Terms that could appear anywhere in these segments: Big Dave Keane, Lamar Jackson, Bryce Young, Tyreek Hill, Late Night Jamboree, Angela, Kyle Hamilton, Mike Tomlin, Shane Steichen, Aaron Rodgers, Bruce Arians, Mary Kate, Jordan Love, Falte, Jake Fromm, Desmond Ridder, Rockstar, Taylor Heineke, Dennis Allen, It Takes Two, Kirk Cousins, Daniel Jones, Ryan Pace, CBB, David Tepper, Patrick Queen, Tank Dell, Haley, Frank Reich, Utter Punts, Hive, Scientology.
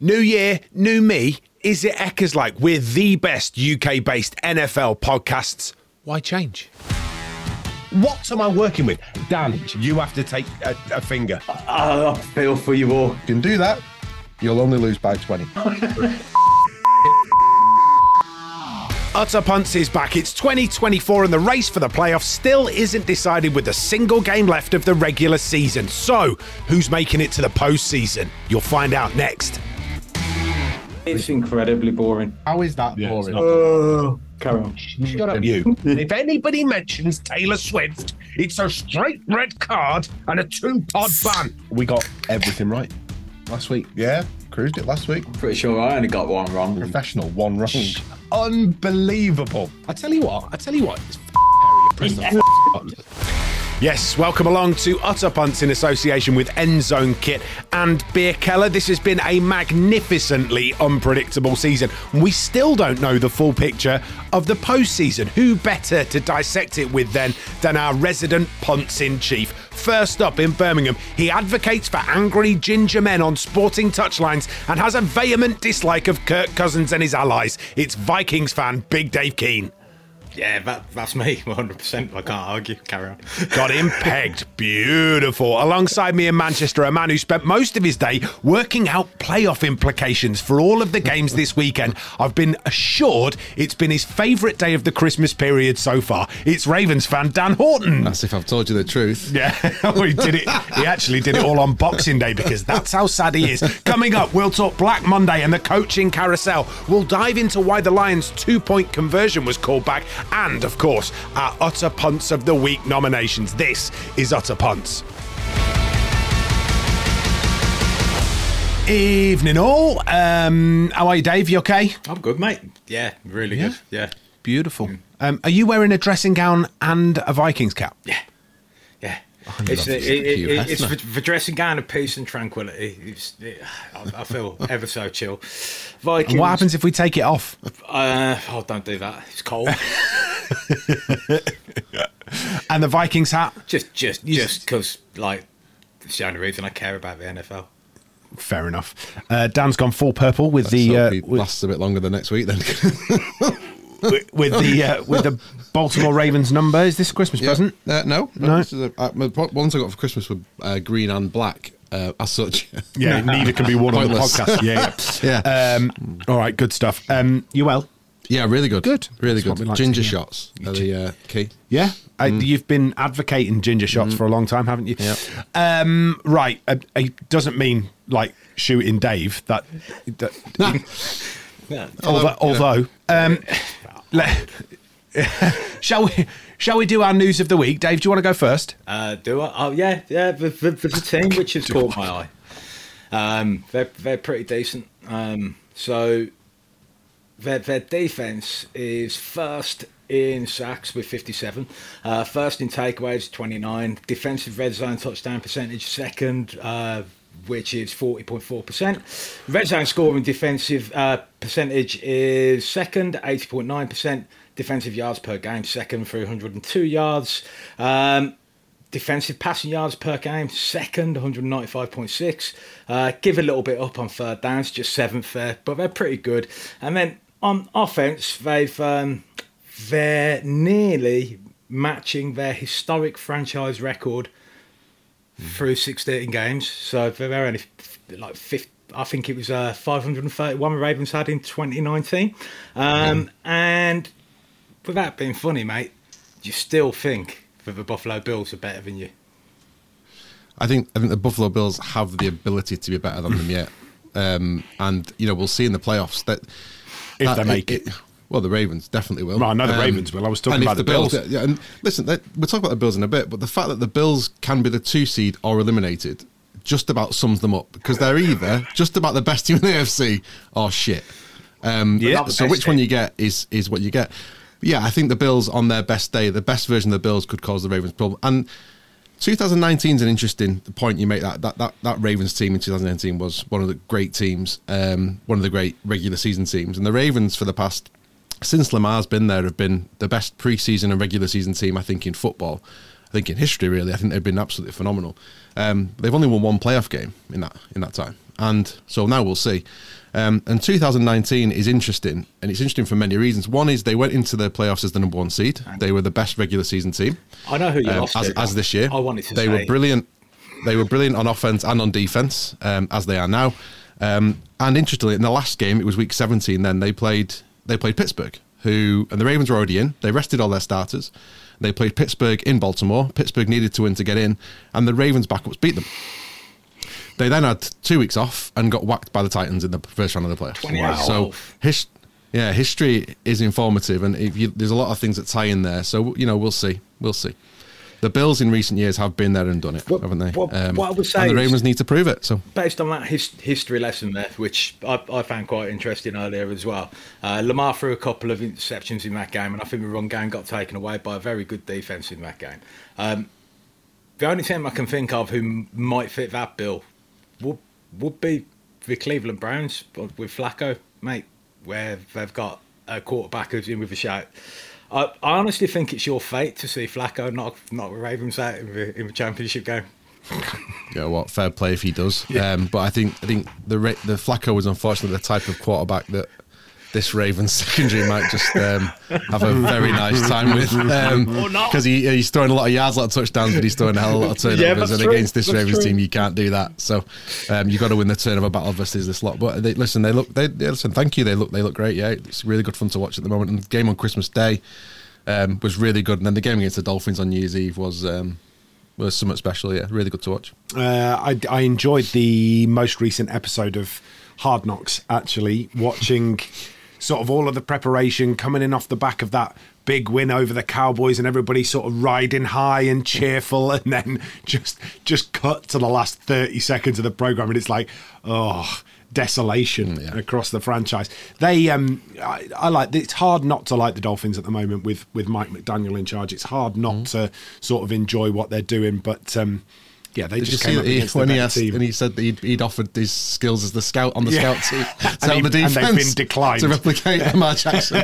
New year, new me. Is it Eckers like? We're the best UK-based NFL podcasts. Why change? What am I working with? Dan, you have to take a finger. I feel for you all. You can do that. You'll only lose by 20. Utter Punts is back. It's 2024 and the race for the playoffs still isn't decided with a single game left of the regular season. So, who's making it to the postseason? You'll find out next. It's incredibly boring. How is that boring? Oh, carry on. Shut up, you. If anybody mentions Taylor Swift, it's a straight red card and a 2-pod ban. We got everything right last week. Yeah, cruised it last week. I'm pretty sure I only got one wrong. Professional, one wrong. Unbelievable. I tell you what, it's Yes, welcome along to Utter Punts in association with Endzone Kit and Bierkeller. This has been a magnificently unpredictable season. We still don't know the full picture of the postseason. Who better to dissect it with than our resident punts in chief? First up in Birmingham, he advocates for angry ginger men on sporting touchlines and has a vehement dislike of Kirk Cousins and his allies. It's Vikings fan Big Dave Keane. Yeah, that's me, 100%. I can't argue. Carry on. Got him pegged. Beautiful. Alongside me in Manchester, a man who spent most of his day working out playoff implications for all of the games this weekend. I've been assured it's been his favourite day of the Christmas period so far. It's Ravens fan Dan Horton. That's if I've told you the truth. Yeah, he did it. He actually did it all on Boxing Day because that's how sad he is. Coming up, we'll talk Black Monday and the coaching carousel. We'll dive into why the Lions' 2-point conversion was called back. And, of course, our Utter Punts of the Week nominations. This is Utter Punts. Evening all. How are you, Dave? You okay? I'm good, mate. Yeah, really good. Yeah. Beautiful. Are you wearing a dressing gown and a Vikings cap? Yeah. Yeah. Oh, it's for dressing gown of peace and tranquility. I feel ever so chill. Vikings. And what happens if we take it off? Oh, don't do that. It's cold. And the Vikings hat? Just because, like, it's the only reason I care about the NFL. Fair enough. Dan's gone full purple with lasts a bit longer than next week then. With the Baltimore Ravens number. Is this a Christmas present? No. This is the ones I got for Christmas were green and black. As such, yeah, neither can be worn on the podcast. Yeah. All right, good stuff. You well? Yeah, really good. Really that's good. Like ginger shots are the key. Yeah, you've been advocating ginger shots for a long time, haven't you? Yep. Right. It doesn't mean like shooting Dave. Shall we do our news of the week? Dave, do you want to go first? Do I? Oh, yeah, for the team, which has caught my eye. They're pretty decent. So their defence is first in sacks with 57, first in takeaways, 29, defensive red zone touchdown percentage, second, which is 40.4%. Red zone scoring defensive percentage is second, 80.9%. Defensive yards per game, second, 302 yards. Defensive passing yards per game, second, 195.6. Give a little bit up on third downs, just seventh there, but they're pretty good. And then on offense, they're nearly matching their historic franchise record through 16 games. So they're only like 50. I think it was 531 the Ravens had in 2019. And without being funny, mate, you still think that the Buffalo Bills are better than you? I think the Buffalo Bills have the ability to be better than them yet. And, you know, we'll see in the playoffs that... If they make it. Well, the Ravens definitely will. Well, I know the Ravens will. I was talking about the Bills. Yeah, and listen, we'll talk about the Bills in a bit, but the fact that the Bills can be the 2 seed or eliminated... just about sums them up because they're either just about the best team in the AFC or shit. So which one you get is what you get. But yeah, I think the Bills on their best day, the best version of the Bills could cause the Ravens problem. And 2019 is an interesting point you make. That Ravens team in 2019 was one of the great teams, one of the great regular season teams. And the Ravens for the past, since Lamar's been there, have been the best preseason and regular season team, I think, in football. I think in history, really. I think they've been absolutely phenomenal. They've only won one playoff game in that time. And so now we'll see. And 2019 is interesting, and it's interesting for many reasons. One is they went into their playoffs as the number one seed. They were the best regular season team. I know who you lost to. As this year. I wanted to say. They were brilliant. They were brilliant on offense and on defense, as they are now. And interestingly, in the last game, it was week 17 then, they played Pittsburgh, and the Ravens were already in. They rested all their starters. They played Pittsburgh in Baltimore. Pittsburgh needed to win to get in, and the Ravens' backups beat them. They then had 2 weeks off and got whacked by the Titans in the first round of the playoffs. Wow. So, history is informative, and there's a lot of things that tie in there. So, we'll see. We'll see. The Bills in recent years have been there and done it, haven't they? What I would say, and the Ravens need to prove it. So, based on that history lesson there, which I found quite interesting earlier as well, Lamar threw a couple of interceptions in that game, and I think the run game got taken away by a very good defence in that game. The only team I can think of who might fit that bill would be the Cleveland Browns with Flacco, mate, where they've got a quarterback who's in with a shout. I honestly think it's your fate to see Flacco not Ravens out in the championship game. You know what? Fair play if he does. Yeah. But I think the Flacco was unfortunately the type of quarterback that this Ravens secondary might just have a very nice time with, because he's throwing a lot of yards, a lot of touchdowns, but he's throwing a hell of a lot of turnovers, and against this Ravens team you can't do that. So you've got to win the turnover battle versus this lot. But they look great. Yeah, it's really good fun to watch at the moment, and the game on Christmas Day was really good, and then the game against the Dolphins on New Year's Eve was somewhat special. Yeah, really good to watch. I enjoyed the most recent episode of Hard Knocks, actually, watching sort of all of the preparation coming in off the back of that big win over the Cowboys, and everybody sort of riding high and cheerful, and then just cut to the last 30 seconds of the programme, and it's like, desolation across the franchise. They, I like. It's hard not to like the Dolphins at the moment with Mike McDaniel in charge. It's hard not to sort of enjoy what they're doing, but... they did just came up against the best team. And he said that he'd offered his skills as the scout on the scout team to help the defense. And they've been declined. To replicate Lamar Jackson.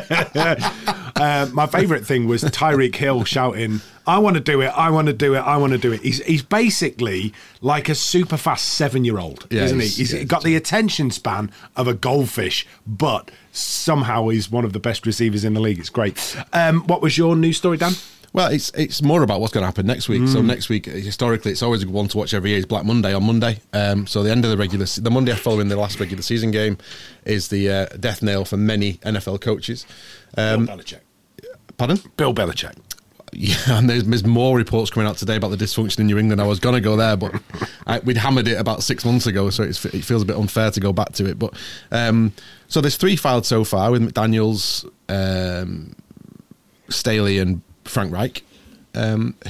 My favourite thing was Tyreek Hill shouting, "I want to do it, I want to do it, I want to do it." He's basically like a super fast 7-year-old, isn't he? He's got the attention span of a goldfish, but somehow he's one of the best receivers in the league. It's great. What was your news story, Dan? Well, it's more about what's going to happen next week. So next week, historically, it's always a good one to watch every year. It's Black Monday on Monday. So the end of the Monday following the last regular season game is the death nail for many NFL coaches. Bill Belichick. Pardon? Bill Belichick. Yeah, and there's more reports coming out today about the dysfunction in New England. I was going to go there, but we'd hammered it about 6 months ago, so it feels a bit unfair to go back to it. But so there's 3 filed so far with McDaniels, Staley and Frank Reich.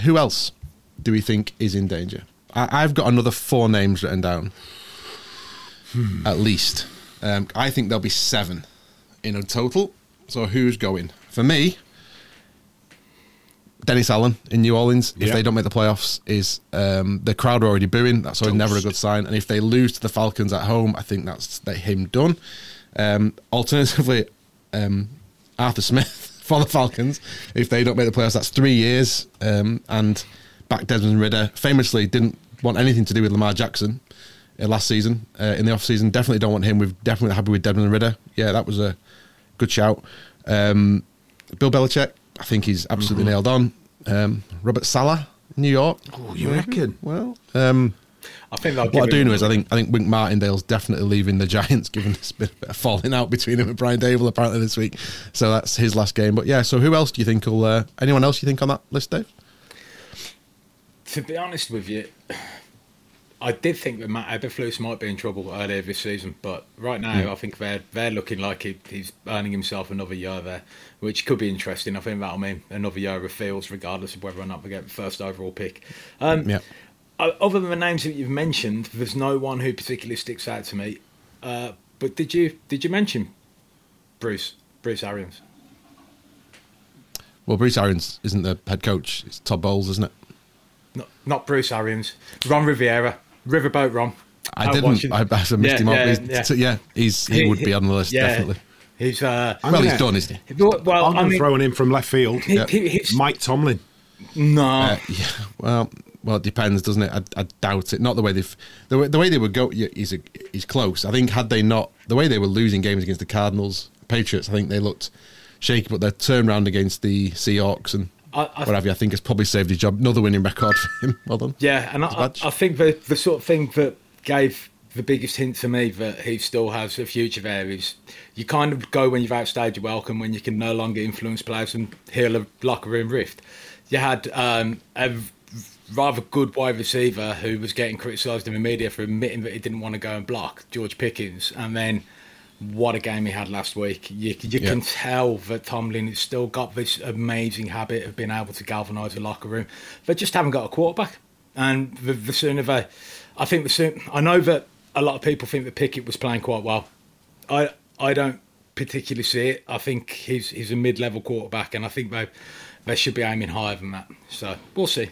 Who else do we think is in danger? I've got another 4 names written down, at least. I think there'll be 7 in a total. So who's going? For me, Dennis Allen in New Orleans, if they don't make the playoffs, is the crowd are already booing. That's always never a good sign. And if they lose to the Falcons at home, I think that's him done. Alternatively, Arthur Smith for the Falcons. If they don't make the playoffs, that's 3 years. And back Desmond Ridder, famously didn't want anything to do with Lamar Jackson last season in the off-season. Definitely don't want him. We're definitely happy with Desmond Ridder. Yeah, that was a good shout. Bill Belichick, I think he's absolutely nailed on. Robert Saleh, New York. Oh, you reckon? Well, I think what I do know is I think Wink Martindale's definitely leaving the Giants, given this bit of falling out between him and Brian Dable apparently this week. So that's his last game. But yeah, so who else do you think will... anyone else you think on that list, Dave? To be honest with you, I did think that Matt Eberflus might be in trouble earlier this season, but right now I think they're looking like he's earning himself another year there, which could be interesting. I think that'll mean another year of Fields, regardless of whether or not they get the first overall pick. Yeah. Other than the names that you've mentioned, there's no one who particularly sticks out to me. But did you mention Bruce Arians? Well, Bruce Arians isn't the head coach. It's Todd Bowles, isn't it? Not Bruce Arians. Ron Rivera. Riverboat Ron. I didn't. I missed him up. He would be on the list, definitely. He's done, isn't he? Well, I'm throwing him from left field. Mike Tomlin. No. Yeah, well, it depends, doesn't it? I doubt it. Not the way they've... The way they would go is close. I think had they not... The way they were losing games against the Cardinals, Patriots, I think they looked shaky, but their turnaround against the Seahawks and I think has probably saved his job. Another winning record for him. Well done. Yeah, and I think the sort of thing that gave the biggest hint to me that he still has a future there is you kind of go when you've outstayed your welcome, when you can no longer influence players and heal a locker room rift. You had a rather good wide receiver who was getting criticised in the media for admitting that he didn't want to go and block, George Pickens, and then what a game he had last week. You can tell that Tomlin has still got this amazing habit of being able to galvanise the locker room. They just haven't got a quarterback. And the sooner they... I think the sooner... I know that a lot of people think that Pickett was playing quite well. I don't particularly see it. I think he's a mid-level quarterback, and I think they should be aiming higher than that. So we'll see.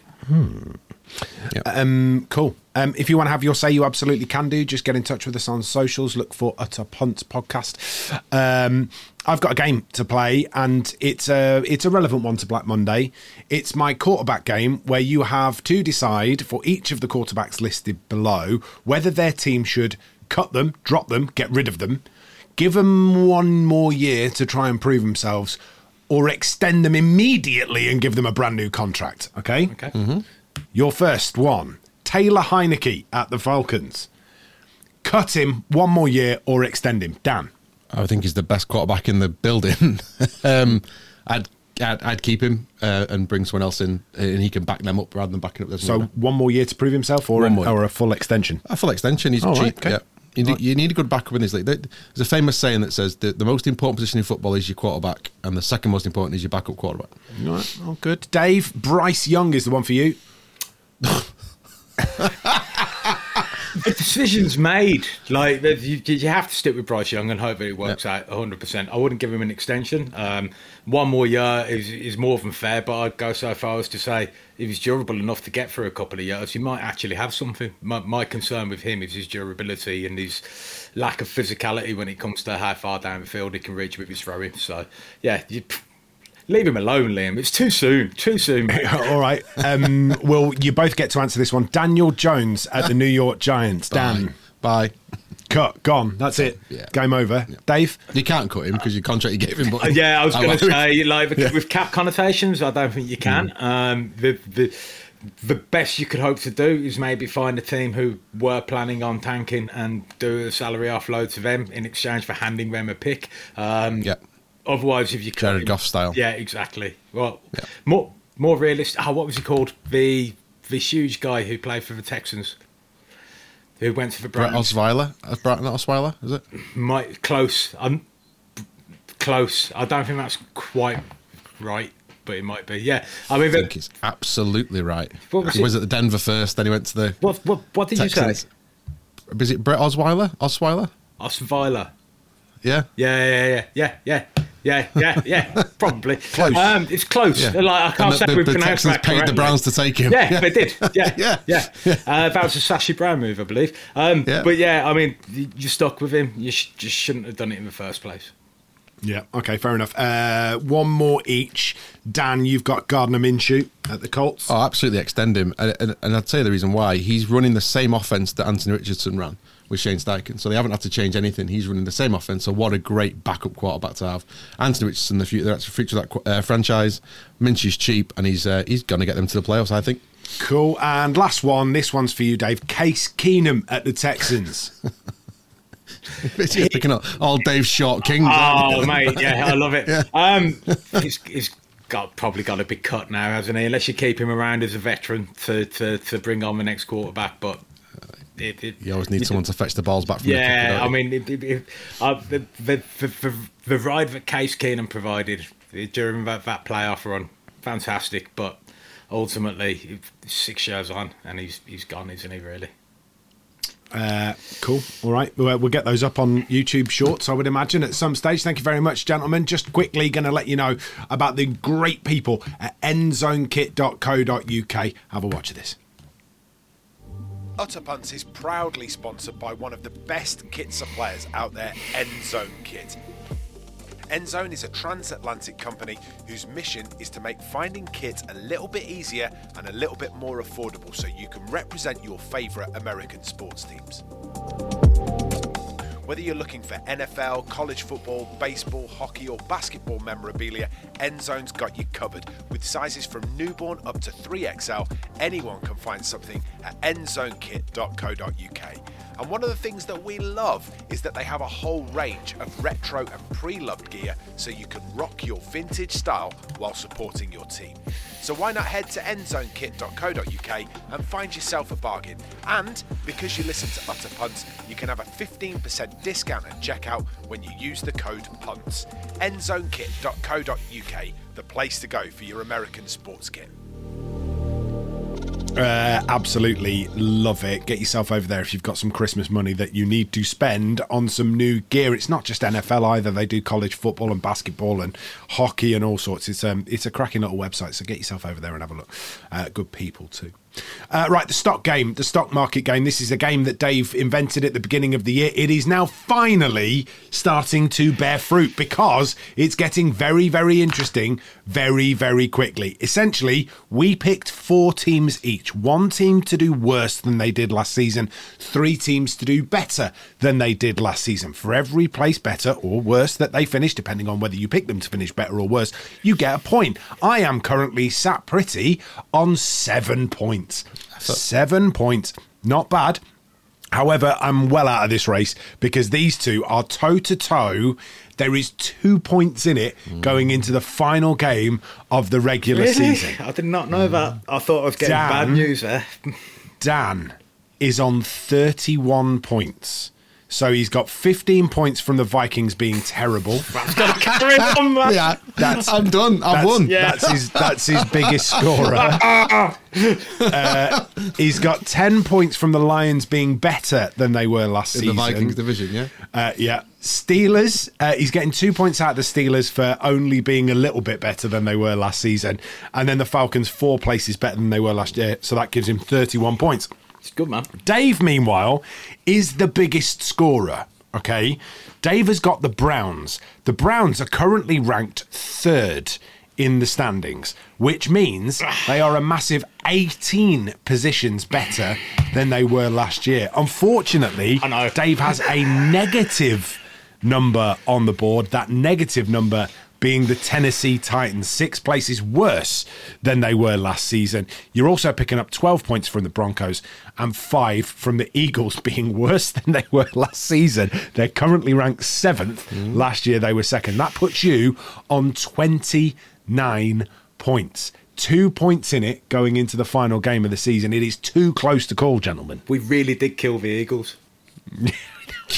Yep. Cool. If you want to have your say, you absolutely can do. Just get in touch with us on socials. Look for Utter Punts Podcast. I've got a game to play, and it's a relevant one to Black Monday. It's my quarterback game, where you have to decide for each of the quarterbacks listed below whether their team should cut them, drop them, get rid of them, give them one more year to try and prove themselves, or extend them immediately and give them a brand new contract. Okay? Okay. Mm-hmm. Your first one, Taylor Heineke at the Falcons. Cut him one more year or extend him. Dan? I think he's the best quarterback in the building. I'd keep him and bring someone else in, and he can back them up rather than backing up this. So one more year to prove himself or a full extension? A full extension. He's cheap. Right, okay. Yeah. You need a good backup in this league. There's a famous saying that says the most important position in football is your quarterback, and the second most important is your backup quarterback. All right. Oh, good. Dave, Bryce Young is the one for you. The decision's made. Like, you have to stick with Bryce Young and hope that it works out 100%. I wouldn't give him an extension. One more year is more than fair, but I'd go so far as to say if he's durable enough to get through a couple of years, he might actually have something. My concern with him is his durability and his lack of physicality when it comes to how far down the field he can reach with his throwing. So, yeah, leave him alone, Liam. It's too soon. Too soon. All right. Well, you both get to answer this one. Daniel Jones at the New York Giants. Dan. Bye. Cut. Gone. That's it. Yeah. Game over. Yeah. Dave? You can't cut him because your contract you gave him. But yeah, I was going to say, with cap connotations, I don't think you can. The best you could hope to do is maybe find a team who were planning on tanking and do a salary offload to them in exchange for handing them a pick. Otherwise, if you could, Jared Goff style. Yeah, exactly. Well, more realistic. What was he called? The huge guy who played for the Texans, who went to the Browns. Osweiler, is it? Close. I'm close. I don't think that's quite right, but it might be. Yeah, I think it's absolutely right. He was at the Denver first, then he went to the. What did Texans. You say? Is it Brett Osweiler? Osweiler. Yeah. Probably. Close. It's close. Yeah. Like, I can't say we pronounced that correctly. The Texans paid the Browns to take him. Yeah, they did. Yeah. That was a Sashi Brown move, I believe. But yeah, I mean, you're stuck with him. You just shouldn't have done it in the first place. Yeah. Okay. Fair enough. One more each. Dan, you've got Gardner Minshew at the Colts. Oh, absolutely extend him, and I'd say the reason why he's running the same offense that Anthony Richardson ran with Shane Steichen, so they haven't had to change anything. He's running the same offense, so what a great backup quarterback to have. Anthony Richardson, the future of that franchise. Minshew's cheap, and he's going to get them to the playoffs, I think. Cool, and last one. This one's for you, Dave. Case Keenum at the Texans. It's just picking up all Dave's short kings. Oh, mate, yeah, I love it. Yeah. He's probably got to be cut now, hasn't he? Unless you keep him around as a veteran to bring on the next quarterback, but... you always need someone to fetch the balls back from the kicker, don't you? I mean, the ride that Case Keenum provided during that playoff run, fantastic, but ultimately 6 years on and he's gone, isn't he, really? Cool. All right. We'll get those up on YouTube Shorts, I would imagine, at some stage. Thank you very much, gentlemen. Just quickly going to let you know about the great people at endzonekit.co.uk. Have a watch of this. Utter Punts is proudly sponsored by one of the best kit suppliers out there, Endzone Kit. Endzone is a transatlantic company whose mission is to make finding kit a little bit easier and a little bit more affordable so you can represent your favourite American sports teams. Whether you're looking for NFL, college football, baseball, hockey or basketball memorabilia, Endzone's got you covered. With sizes from newborn up to 3XL, anyone can find something at endzonekit.co.uk. And one of the things that we love is that they have a whole range of retro and pre-loved gear so you can rock your vintage style while supporting your team. So why not head to endzonekit.co.uk and find yourself a bargain? And because you listen to Utter Punts, you can have a 15% discount at checkout when you use the code PUNTS. endzonekit.co.uk, the place to go for your American sports kit. Absolutely love it. Get yourself over there if you've got some Christmas money that you need to spend on some new gear. It's not just NFL either. They do college football and basketball and hockey and all sorts. It's a cracking little website, so get yourself over there and have a look. Good people too. Right, the stock game, the stock market game. This is a game that Dave invented at the beginning of the year. It is now finally starting to bear fruit because it's getting very, very interesting very, very quickly. Essentially, we picked four teams each. One team to do worse than they did last season. Three teams to do better than they did last season. For every place better or worse that they finish, depending on whether you pick them to finish better or worse, you get a point. I am currently sat pretty on 7 points. 7 points. Not bad. However, I'm well out of this race because these two are toe-to-toe. There is 2 points in it going into the final game of the regular season. I did not know that. I thought I was getting bad news there. Dan is on 31 points. So he's got 15 points from the Vikings being terrible. I've got to carry on, man. Yeah, I'm done. I've won. Yeah. That's his biggest scorer. He's got 10 points from the Lions being better than they were last season. In the Vikings division, yeah? Yeah. Steelers, he's getting 2 points out of the Steelers for only being a little bit better than they were last season. And then the Falcons, 4 places better than they were last year. So that gives him 31 points. It's good, man. Dave, meanwhile, is the biggest scorer, okay? Dave has got the Browns. The Browns are currently ranked 3rd in the standings, which means they are a massive 18 positions better than they were last year. Unfortunately, Dave has a negative number on the board. That negative number being the Tennessee Titans, 6 places worse than they were last season. You're also picking up 12 points from the Broncos and 5 from the Eagles being worse than they were last season. They're currently ranked 7th. Last year they were 2nd. That puts you on 29 points. 2 points in it going into the final game of the season. It is too close to call, gentlemen. We really did kill the Eagles.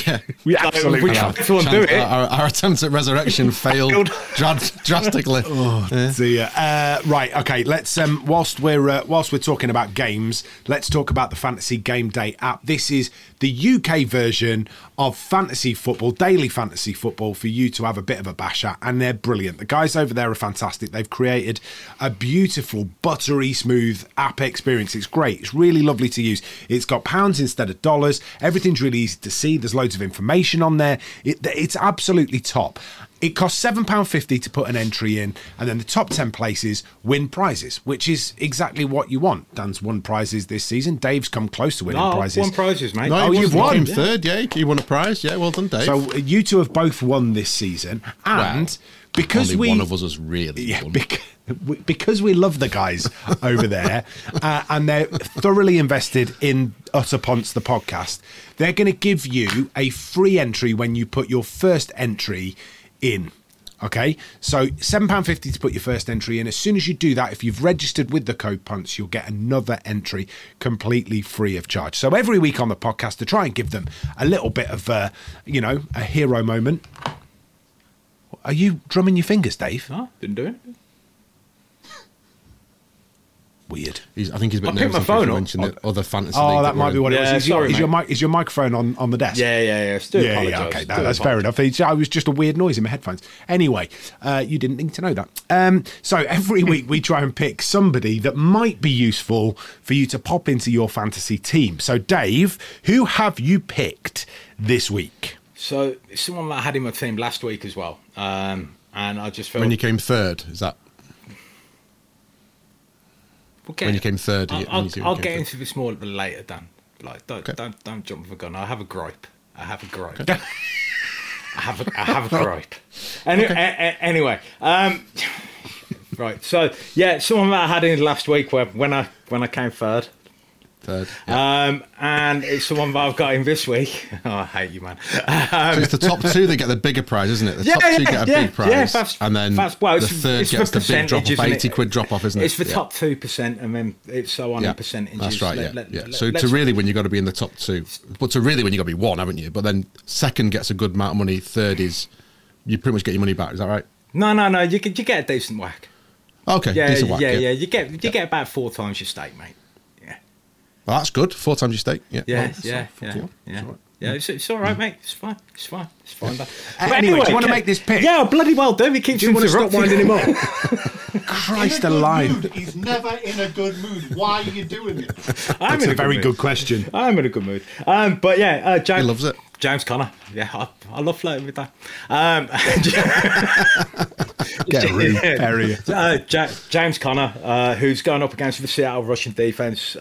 Yeah, we absolutely our attempts at resurrection failed drastically. Right, okay, let's whilst we're talking about games, let's talk about the Fantasy Game Day app. This is the UK version of fantasy football, daily fantasy football, for you to have a bit of a bash at, and they're brilliant. The guys over there are fantastic. They've created a beautiful, buttery smooth app experience. It's great. It's really lovely to use. It's got pounds instead of dollars. Everything's really easy to see. There's loads of information on there. It's absolutely top. It costs £7.50 to put an entry in, and then the top 10 places win prizes, which is exactly what you want. Dan's won prizes this season. Dave's come close to winning prizes. I've won prizes, mate. No, you've won. He came third, yeah. You won a prize. Yeah, well done, Dave. So you two have both won this season. And because only one of us has really won. Because we love the guys over there and they're thoroughly invested in Utter Punts, the podcast, they're going to give you a free entry when you put your first entry in. Okay, so £7.50 to put your first entry in. As soon as you do that, if you've registered with the code PUNTS, you'll get another entry completely free of charge. So every week on the podcast, to try and give them a little bit of, a hero moment. Are you drumming your fingers, Dave? No, didn't do it. Weird. I think he's a bit nervous. I picked my phone up. Other fantasy. Oh, that might be what it was. Is your microphone on the desk? Yeah. Yeah. Okay, that's fair enough. I was just a weird noise in my headphones. Anyway, you didn't need to know that. So every week we try and pick somebody that might be useful for you to pop into your fantasy team. So Dave, who have you picked this week? So someone that had in my team last week as well, and I just felt... When you came third, is that... Okay. When you came third, I'll get into this more later, Dan. Like, don't jump with a gun. I have a gripe. Okay. I have a gripe. Anyway, right. So yeah, someone that I had in last week when I came third. Yeah. And it's the one that I've got in this week. Oh, I hate you, man. So it's the top two that get the bigger prize, isn't it? The top two get a big prize, and then the third gets the big drop off, £80 drop off, isn't it? It's the top 2%, and then it's so on in percentages. That's right. So to really win, you've got to be in the top two. But to really win, you've got to be one, haven't you? But then second gets a good amount of money. Third is you pretty much get your money back. Is that right? No. You get a decent whack. Okay, decent whack. Yeah. You get about 4 times your stake, mate. Well, that's good. 4 times your stake. Yeah. It's all right, mate. It's fine. But anyway, do you want to make this pick? Yeah, bloody well do. He keeps interrupting. Do you want to stop winding him up? Christ alive. He's never in a good mood. Why are you doing it? That's a very good question. I'm in a good mood. But yeah, James... He loves it. James Connor. Yeah, I love flirting with that. Get a room, Perry. James Connor, who's going up against the Seattle Russian defence.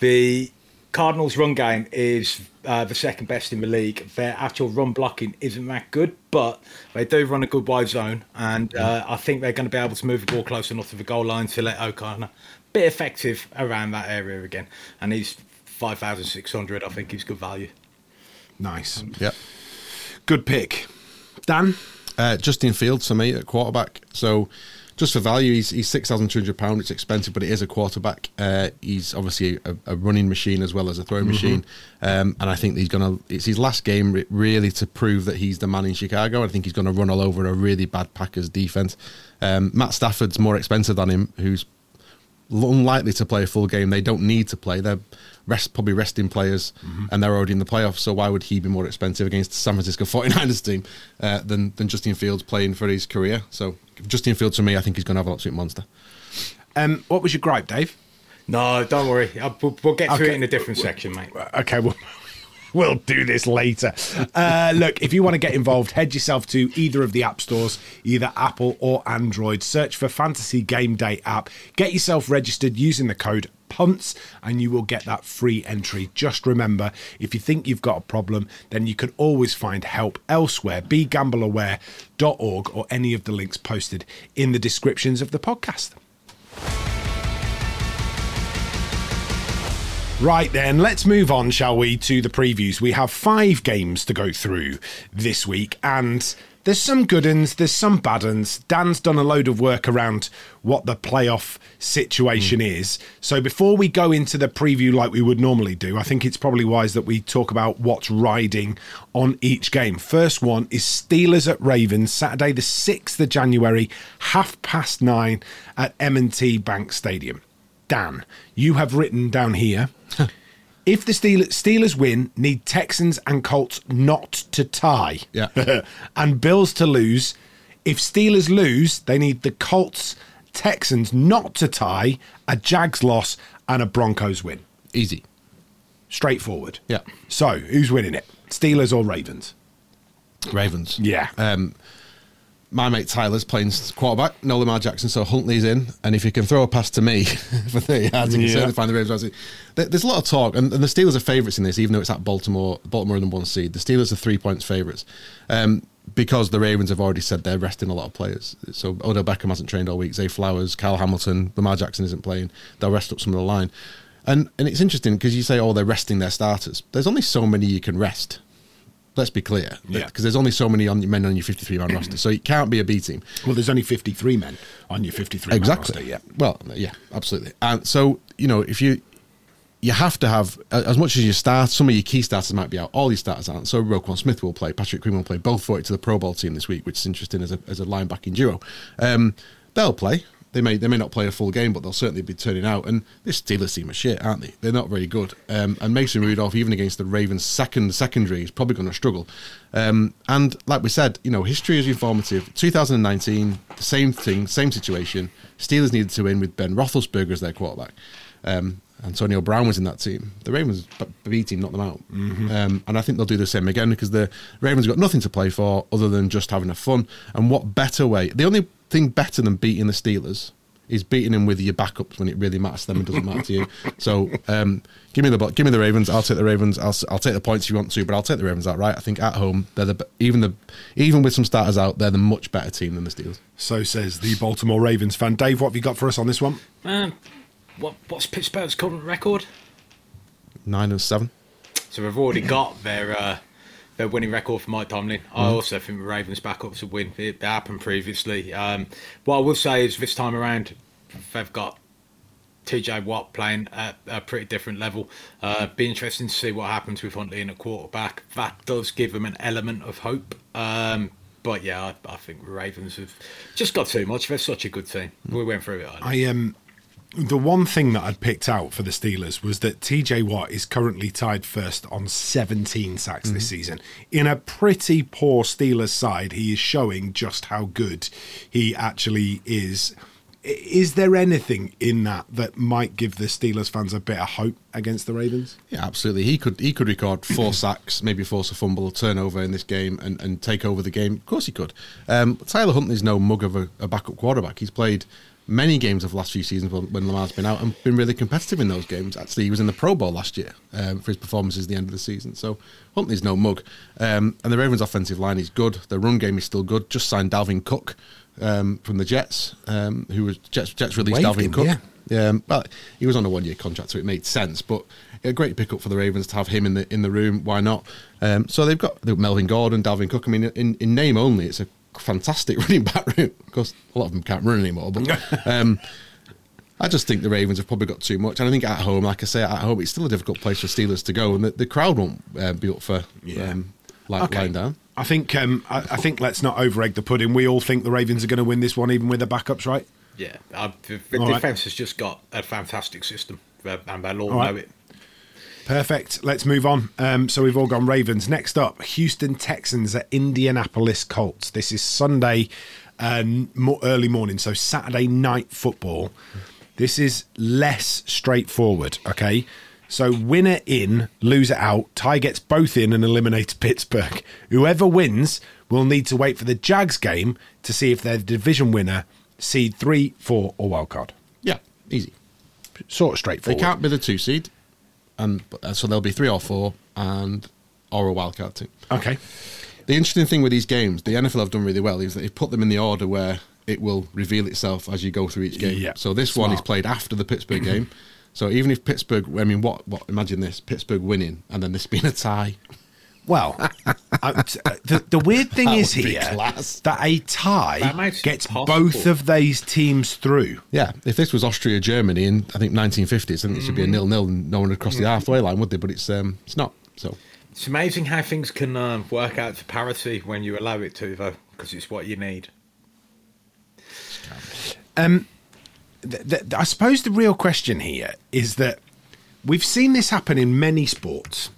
The Cardinals' run game is the second best in the league. Their actual run blocking isn't that good, but they do run a good wide zone, and I think they're going to be able to move the ball close enough to the goal line to let O'Connor be effective around that area again. And he's 5,600. I think he's good value. Nice. Yep. Good pick. Dan? Justin Fields for me at quarterback. So just for value, he's £6,200. It's expensive, but it is a quarterback. He's obviously a running machine as well as a throwing machine. And I think it's his last game really to prove that he's the man in Chicago. I think he's going to run all over a really bad Packers defense. Matt Stafford's more expensive than him, who's unlikely to play a full game. They don't need to play. They're probably resting players, and they're already in the playoffs, so why would he be more expensive against the San Francisco 49ers team than Justin Fields playing for his career? So Justin Fields, for me, I think he's going to have an absolute monster. What was your gripe, Dave? No, don't worry. We'll get to it in a different section, mate. Okay, we'll do this later. Look, if you want to get involved, head yourself to either of the app stores, either Apple or Android. Search for Fantasy Game Day app. Get yourself registered using the code PUNTS, and you will get that free entry. Just remember, if you think you've got a problem, then you can always find help elsewhere. BeGambleAware.org or any of the links posted in the descriptions of the podcast. Right then, let's move on, shall we, to the previews. We have 5 games to go through this week, and there's some good uns, there's some bad uns. Dan's done a load of work around what the playoff situation is. So before we go into the preview like we would normally do, I think it's probably wise that we talk about what's riding on each game. First one is Steelers at Ravens, Saturday the 6th of January, 9:30 at M&T Bank Stadium. Dan, you have written down here... If the Steelers win, need Texans and Colts not to tie. Yeah. And Bills to lose. If Steelers lose, they need the Colts, Texans not to tie, a Jags loss, and a Broncos win. Easy. Straightforward. Yeah. So, who's winning it? Steelers or Ravens? Ravens. Yeah. My mate Tyler's playing quarterback, no Lamar Jackson, so Huntley's in. And if you can throw a pass to me for 30 yards, you can certainly find the Ravens. There's a lot of talk, and the Steelers are favourites in this, even though it's at Baltimore, Baltimore in the 1 seed. The Steelers are 3 points favourites because the Ravens have already said they're resting a lot of players. So Odell Beckham hasn't trained all week, Zay Flowers, Kyle Hamilton, Lamar Jackson isn't playing. They'll rest up some of the line. And it's interesting because you say, oh, they're resting their starters. There's only so many you can rest. Let's be clear, because there's only so many men on your 53-man roster, so it can't be a B team. Well, there's only 53 men on your 53-man roster, yeah. Well, yeah, absolutely. And so, you know, if you have to have, as much as you start, some of your key starters might be out, all your starters aren't. So Roquan Smith will play, Patrick Queen will play, both for it to the Pro Bowl team this week, which is interesting as a linebacking duo. They'll play. They may not play a full game, but they'll certainly be turning out. And this Steelers team are shit, aren't they? They're not very good. And Mason Rudolph, even against the Ravens' secondary, is probably going to struggle. And like we said, you know, history is informative. 2019, same thing, same situation. Steelers needed to win with Ben Roethlisberger as their quarterback. Antonio Brown was in that team. The Ravens beat him, knocked them out. Mm-hmm. And I think they'll do the same again because the Ravens got nothing to play for other than just having a fun. And what better way? The only thing better than beating the Steelers is beating them with your backups when it really matters to them and doesn't matter to you. So give me the Ravens. I'll take the Ravens. I'll take the points if you want to, but I'll take the Ravens outright. I think at home they're even with some starters out, they're the much better team than the Steelers. So says the Baltimore Ravens fan. Dave, what have you got for us on this one? What's Pittsburgh's current record? 9-7. So we've already got their winning record for Mike Tomlin. Mm-hmm. I also think the Ravens' backups will win. It happened previously. What I will say is this time around, they've got TJ Watt playing at a pretty different level. Be interesting to see what happens with Huntley in a quarterback. That does give them an element of hope. But yeah, I think the Ravens have just got too much. They're such a good team. We went through it earlier. The one thing that I'd picked out for the Steelers was that TJ Watt is currently tied first on 17 sacks this season. In a pretty poor Steelers side, he is showing just how good he actually is. Is there anything in that might give the Steelers fans a bit of hope against the Ravens? Yeah, absolutely. He could record 4 sacks, maybe force a fumble or turnover in this game and take over the game. Of course he could. Tyler Huntley's no mug of a backup quarterback. He's played many games of the last few seasons when Lamar's been out and been really competitive in those games. Actually, he was in the Pro Bowl last year for his performances at the end of the season. So Huntley's no mug. And the Ravens' offensive line is good. Their run game is still good. Just signed Dalvin Cook from the Jets, Jets released Dalvin Cook. Yeah. But he was on a one-year contract, so it made sense. But a great pickup for the Ravens to have him in the room. Why not? So they've got Melvin Gordon, Dalvin Cook. I mean, in name only, it's a fantastic running back room. Of course, a lot of them can't run anymore, but I just think the Ravens have probably got too much. And I think at home, like I say, at home, it's still a difficult place for Steelers to go, and the crowd won't be up for lying down. I think I think let's not over-egg the pudding. We all think the Ravens are going to win this one, even with the backups, right? Yeah, the defence has just got a fantastic system, and they'll all know it. Perfect. Let's move on. So we've all gone Ravens. Next up, Houston Texans at Indianapolis Colts. This is Sunday, early morning, so Saturday night football. This is less straightforward, okay? So winner in, loser out. Ty gets both in and eliminates Pittsburgh. Whoever wins will need to wait for the Jags game to see if they're the division winner, seed 3, 4 or wildcard. Yeah, easy. Sort of straightforward. They can't be the 2 seed. So there'll be 3 or 4 or a wildcard team. Okay. The interesting thing with these games, the NFL have done really well, is that they've put them in the order where it will reveal itself as you go through each game. Yeah. So this one is played after the Pittsburgh game. So even if Pittsburgh, I mean, what? Imagine this, Pittsburgh winning and then this being a tie. Well, the weird thing is here that a tie gets both of these teams through. Yeah, if this was Austria-Germany in, I think, 1950s, then it should be a 0-0 and no one would cross the halfway line, would they? But it's not. So it's amazing how things can work out for parity when you allow it to, though, because it's what you need. I suppose the real question here is that we've seen this happen in many sports,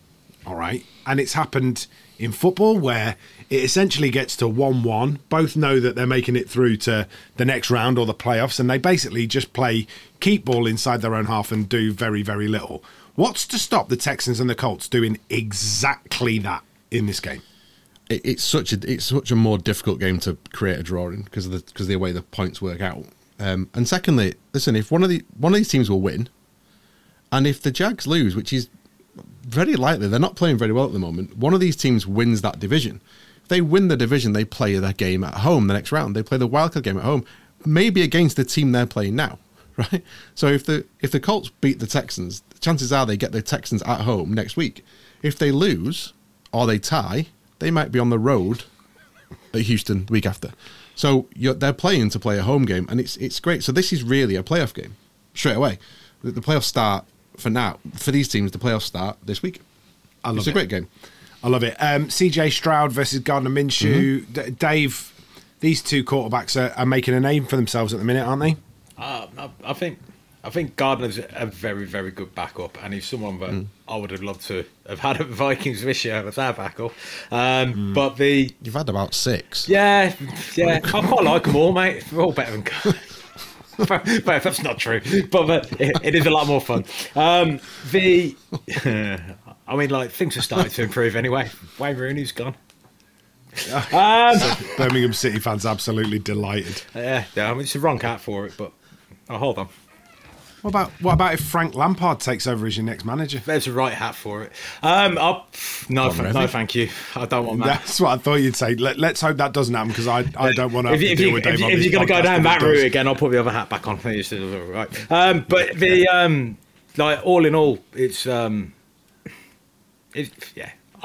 all right? And it's happened in football where it essentially gets to 1-1. Both know that they're making it through to the next round or the playoffs, and they basically just play keep ball inside their own half and do very, very little. What's to stop the Texans and the Colts doing exactly that in this game? It's such a more difficult game to create a draw in because of the way the points work out. And secondly, listen, if one of these teams will win, and if the Jags lose, which is very likely, they're not playing very well at the moment, one of these teams wins that division. If they win the division, they play their game at home the next round. They play the wildcard game at home, maybe against the team they're playing now, right? So if the Colts beat the Texans, chances are they get the Texans at home next week. If they lose or they tie, they might be on the road at Houston the week after. So they're playing to play a home game, and it's great. So this is really a playoff game straight away. The playoffs start for now. For these teams, the playoffs start this week. It's a great game. I love it. CJ Stroud versus Gardner Minshew. Mm-hmm. Dave, these two quarterbacks are making a name for themselves at the minute, aren't they? I think Gardner's a very, very good backup, and he's someone that I would have loved to have had at the Vikings this year as our backup. But you've had about 6. Yeah, I quite like them all, mate. They're all better than Gardner. That's not true, but it is a lot more fun. I mean, like, things are starting to improve anyway. Wayne Rooney's gone. Birmingham City fans absolutely delighted. Yeah, I mean, it's the wrong hat for it, but hold on. What about if Frank Lampard takes over as your next manager? There's a right hat for it. No, thank you. I don't want that. That's what I thought you'd say. Let's hope that doesn't happen, because I don't want to deal with Dave on this podcast. If you're going to go down that route again, I'll put the other hat back on. Right. But the all in all, it's yeah.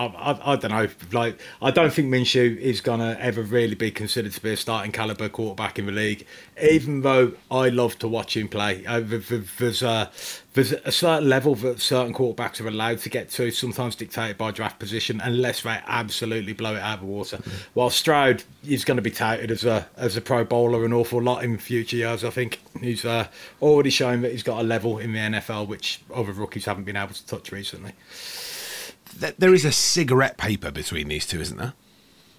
I don't know. Like, I don't think Minshew is gonna ever really be considered to be a starting caliber quarterback in the league. Even though I love to watch him play, there's a certain level that certain quarterbacks are allowed to get to, sometimes dictated by draft position, unless they absolutely blow it out of the water. Mm-hmm. While Stroud is going to be touted as a Pro Bowler an awful lot in future years, I think he's already shown that he's got a level in the NFL which other rookies haven't been able to touch recently. There is a cigarette paper between these two, isn't there?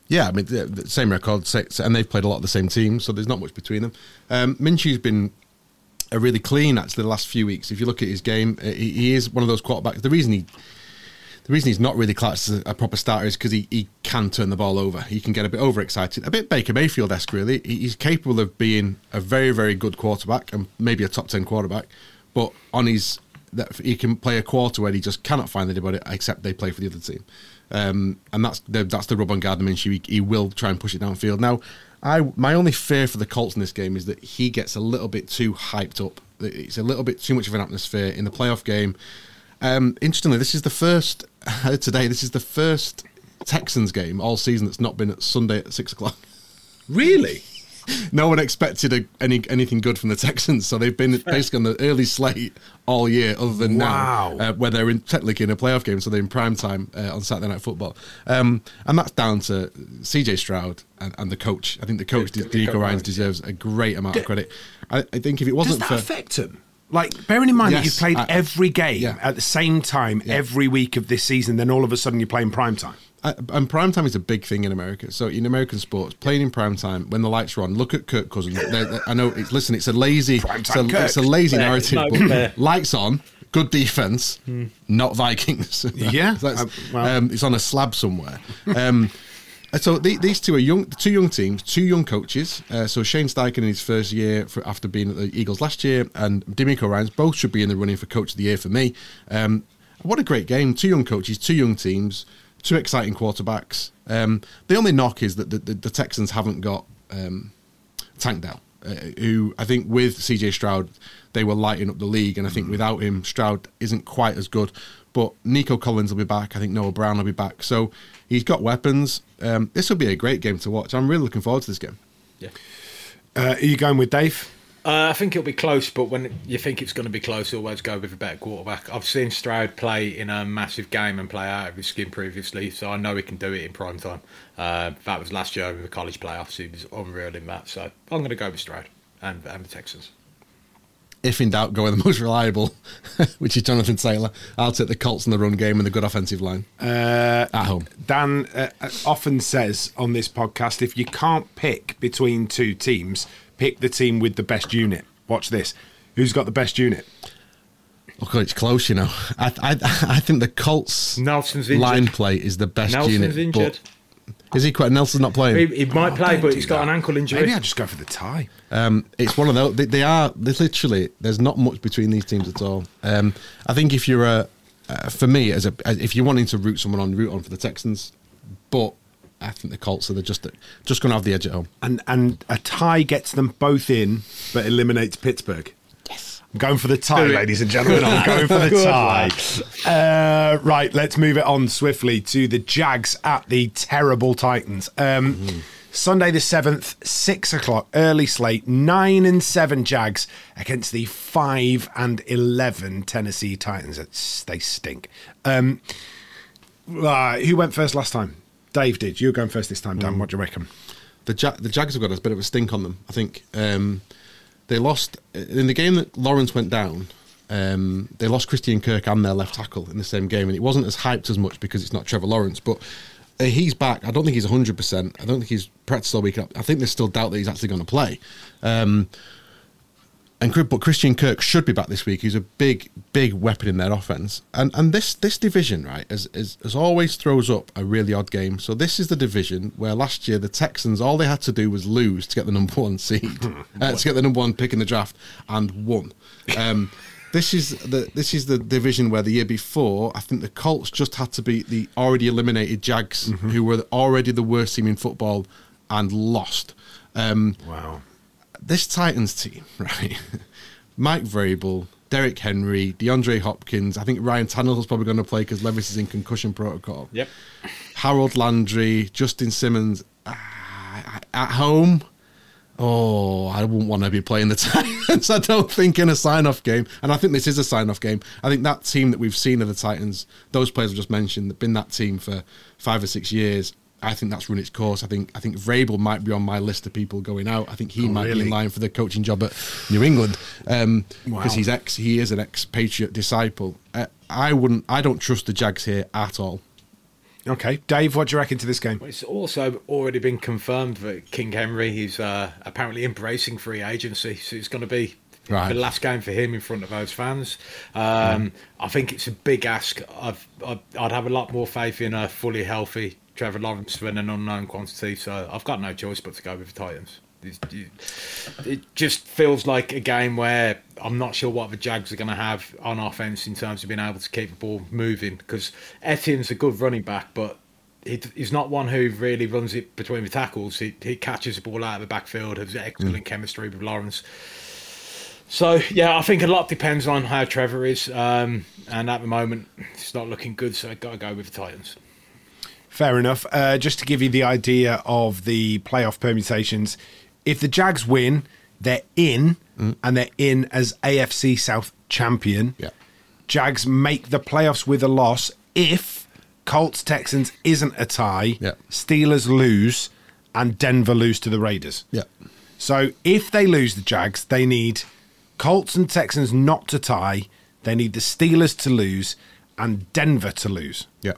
Yeah, I mean, the same record, and they've played a lot of the same teams, so there's not much between them. Minshew's been really clean, actually, the last few weeks. If you look at his game, he is one of those quarterbacks. The reason he's not really classed as a proper starter is because he can turn the ball over. He can get a bit overexcited, a bit Baker Mayfield-esque, really. He's capable of being a very, very good quarterback, and maybe a top-10 quarterback, but on his... that he can play a quarter where he just cannot find anybody except they play for the other team. And that's the rub on Gardner Minshew. He will try and push it downfield. Now, my only fear for the Colts in this game is that he gets a little bit too hyped up. It's a little bit too much of an atmosphere in the playoff game. Interestingly, this is the first Texans game all season that's not been at Sunday at 6 o'clock. Really? No one expected anything good from the Texans, so they've been basically on the early slate all year, other than now, where they're technically in a playoff game, so they're in prime time on Saturday Night Football. And that's down to CJ Stroud and the coach. I think the coach, Diego Ryan, deserves a great amount of credit. I think if it wasn't for... Does that affect him? Like, bearing in mind that you've played every game at the same time every week of this season, then all of a sudden you're playing prime time. And prime time is a big thing in America. So in American sports, playing in prime time when the lights are on. Look at Kirk Cousins. I know. It's a lazy, it's a lazy narrative. But lights on, good defense, not Vikings. Yeah, it's on a slab somewhere. So these two are young, two young teams, two young coaches. So Shane Steichen in his first year after being at the Eagles last year, and D'Amico Ryans both should be in the running for Coach of the Year for me. What a great game! Two young coaches, two young teams. Two exciting quarterbacks. The only knock is that the Texans haven't got Tank Dell, who I think with CJ Stroud, they were lighting up the league. And I think without him, Stroud isn't quite as good. But Nico Collins will be back. I think Noah Brown will be back. So he's got weapons. This will be a great game to watch. I'm really looking forward to this game. Yeah. Are you going with Dave? I think it'll be close, but when you think it's going to be close, always go with a better quarterback. I've seen Stroud play in a massive game and play out of his skin previously, so I know he can do it in prime time. That was last year in the college playoffs. He was unreal in that, so I'm going to go with Stroud and the Texans. If in doubt, go with the most reliable, which is Jonathan Taylor. I'll take the Colts in the run game and the good offensive line at home. Dan often says on this podcast, if you can't pick between two teams... pick the team with the best unit. Watch this. Who's got the best unit? Look, it's close, you know. I think the Colts line play is the best unit. Nelson's injured. Is he quite? Nelson's not playing. He might play, but he's got an ankle injury. Maybe I just go for the tie. It's one of those. They literally. There's not much between these teams at all. I think if you're for me, if you're wanting to root someone on, root on for the Texans, but. I think the Colts are just going to have the edge at home. And a tie gets them both in, but eliminates Pittsburgh. Yes. I'm going for the tie, ladies and gentlemen. I'm going for the tie. Right, let's move it on swiftly to the Jags at the terrible Titans. Sunday the 7th, 6 o'clock, early slate, 9-7 Jags against the 5-11 Tennessee Titans. They stink. Who went first last time? Dave did. You were going first this time, Dan. What do you reckon? The Jags have got a bit of a stink on them, I think. They lost... in the game that Lawrence went down, they lost Christian Kirk and their left tackle in the same game, and it wasn't as hyped as much because it's not Trevor Lawrence, but he's back. I don't think he's 100%. I don't think he's practiced all week. I think there's still doubt that he's actually going to play. But Christian Kirk should be back this week. He's a big, big weapon in their offense. And this division, right, as always throws up a really odd game. So this is the division where last year the Texans, all they had to do was lose to get the number one seed, to get the number one pick in the draft, and won. This is the division where the year before, I think the Colts just had to beat the already eliminated Jags, who were already the worst team in football, and lost. Wow. This Titans team, right? Mike Vrabel, Derrick Henry, DeAndre Hopkins. I think Ryan Tannehill's probably going to play because Levis is in concussion protocol. Yep. Harold Landry, Justin Simmons. At home, I wouldn't want to be playing the Titans, I don't think, in a sign-off game. And I think this is a sign-off game. I think that team that we've seen of the Titans, those players I've just mentioned, have been that team for 5 or 6 years. I think that's run its course. I think Vrabel might be on my list of people going out. I think he might be in line for the coaching job at New England because he is an ex-Patriot disciple. I don't trust the Jags here at all. Okay, Dave, what do you reckon to this game? Well, it's also already been confirmed that King Henry is apparently embracing free agency, so it's going to be the last game for him in front of those fans. I think it's a big ask. I'd have a lot more faith in a fully healthy Trevor Lawrence than an unknown quantity, so I've got no choice but to go with the Titans. It just feels like a game where I'm not sure what the Jags are going to have on offense in terms of being able to keep the ball moving, because Etienne's a good running back, but he's not one who really runs it between the tackles. He catches the ball out of the backfield, has excellent chemistry with Lawrence. So, yeah, I think a lot depends on how Trevor is, and at the moment it's not looking good, so I've got to go with the Titans. Fair enough. Just to give you the idea of the playoff permutations, if the Jags win, they're in, and they're in as AFC South champion. Yeah. Jags make the playoffs with a loss if Colts-Texans isn't a tie, Steelers lose, and Denver lose to the Raiders. Yeah. So if they lose the Jags, they need Colts and Texans not to tie, they need the Steelers to lose, and Denver to lose. Yeah.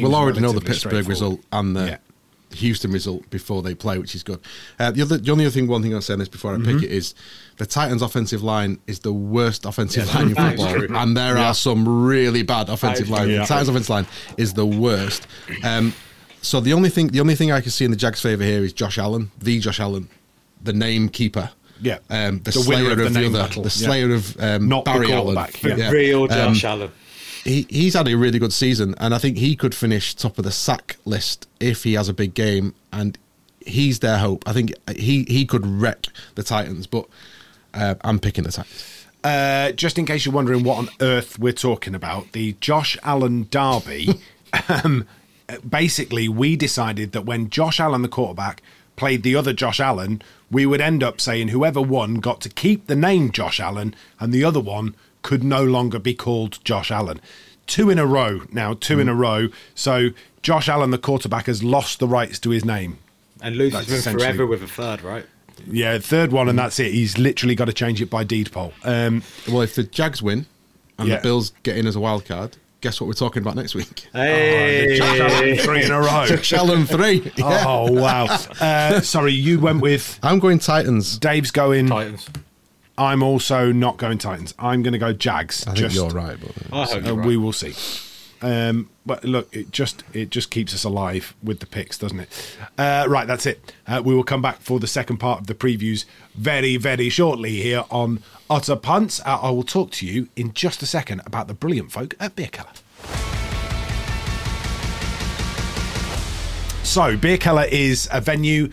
We'll already know the Pittsburgh result and the Houston result before they play, which is good. The only thing I'll say on this before I pick it is the Titans' offensive line is the worst offensive line in football, and there are some really bad offensive lines. The Titans' offensive line is the worst. So the only thing I can see in the Jags' favour here is Josh Allen, the name keeper. Yeah, the slayer of the other, battle. The slayer of Barry Allen, real Josh Allen. He's had a really good season, and I think he could finish top of the sack list if he has a big game, and he's their hope. I think he could wreck the Titans, but I'm picking the Titans. Just in case you're wondering what on earth we're talking about, the Josh Allen derby, basically we decided that when Josh Allen, the quarterback, played the other Josh Allen, we would end up saying whoever won got to keep the name Josh Allen, and the other one could no longer be called Josh Allen. Two in a row. So Josh Allen, the quarterback, has lost the rights to his name. And loses him forever with a third, right? Yeah, third one, and that's it. He's literally got to change it by deed poll. Well, if the Jags win and the Bills get in as a wild card, guess what we're talking about next week? Hey. Josh Allen 3 in a row. Josh Allen 3. Yeah. Oh, wow. Sorry, you went with... I'm going Titans. Dave's going... Titans. I'm also not going Titans. I'm going to go Jags. I think you're right, but we will see. But look, it just keeps us alive with the picks, doesn't it? Right, that's it. We will come back for the second part of the previews very, very shortly here on Utter Punts. I will talk to you in just a second about the brilliant folk at Bierkeller. So, Bierkeller is a venue.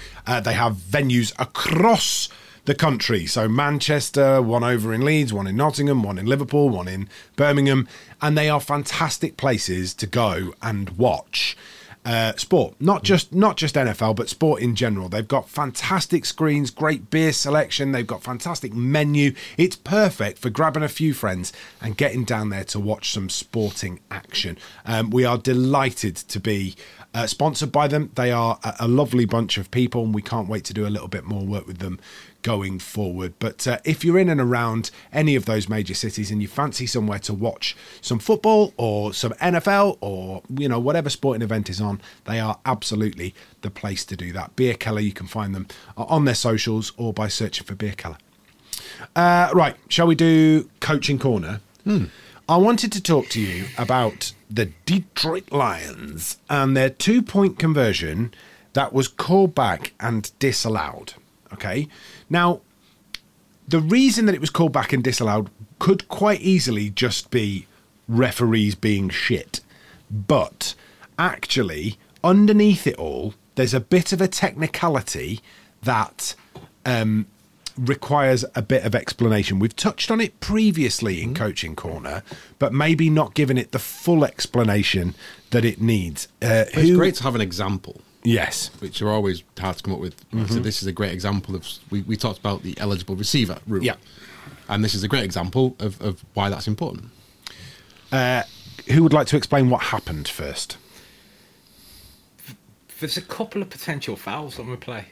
They have venues across the country. So Manchester, one over in Leeds, one in Nottingham, one in Liverpool, one in Birmingham, and they are fantastic places to go and watch sport. Not just NFL, but sport in general. They've got fantastic screens, great beer selection, they've got fantastic menu. It's perfect for grabbing a few friends and getting down there to watch some sporting action. We are delighted to be sponsored by them. They are a lovely bunch of people, and we can't wait to do a little bit more work with them going forward. But if you're in and around any of those major cities and you fancy somewhere to watch some football or some NFL or, you know, whatever sporting event is on, they are absolutely the place to do that. Bierkeller, you can find them on their socials or by searching for Bierkeller. Right, shall we do Coaching Corner? I wanted to talk to you about the Detroit Lions and their two-point conversion that was called back and disallowed. Okay, now the reason that it was called back and disallowed could quite easily just be referees being shit, but actually underneath it all, there's a bit of a technicality that requires a bit of explanation. We've touched on it previously in Coaching Corner, but maybe not given it the full explanation that it needs. It's great to have an example. Yes. Which are always hard to come up with. So this is a great example of, we talked about the eligible receiver rule. Yeah. And this is a great example of why that's important. Who would like to explain what happened first? There's a couple of potential fouls on the play.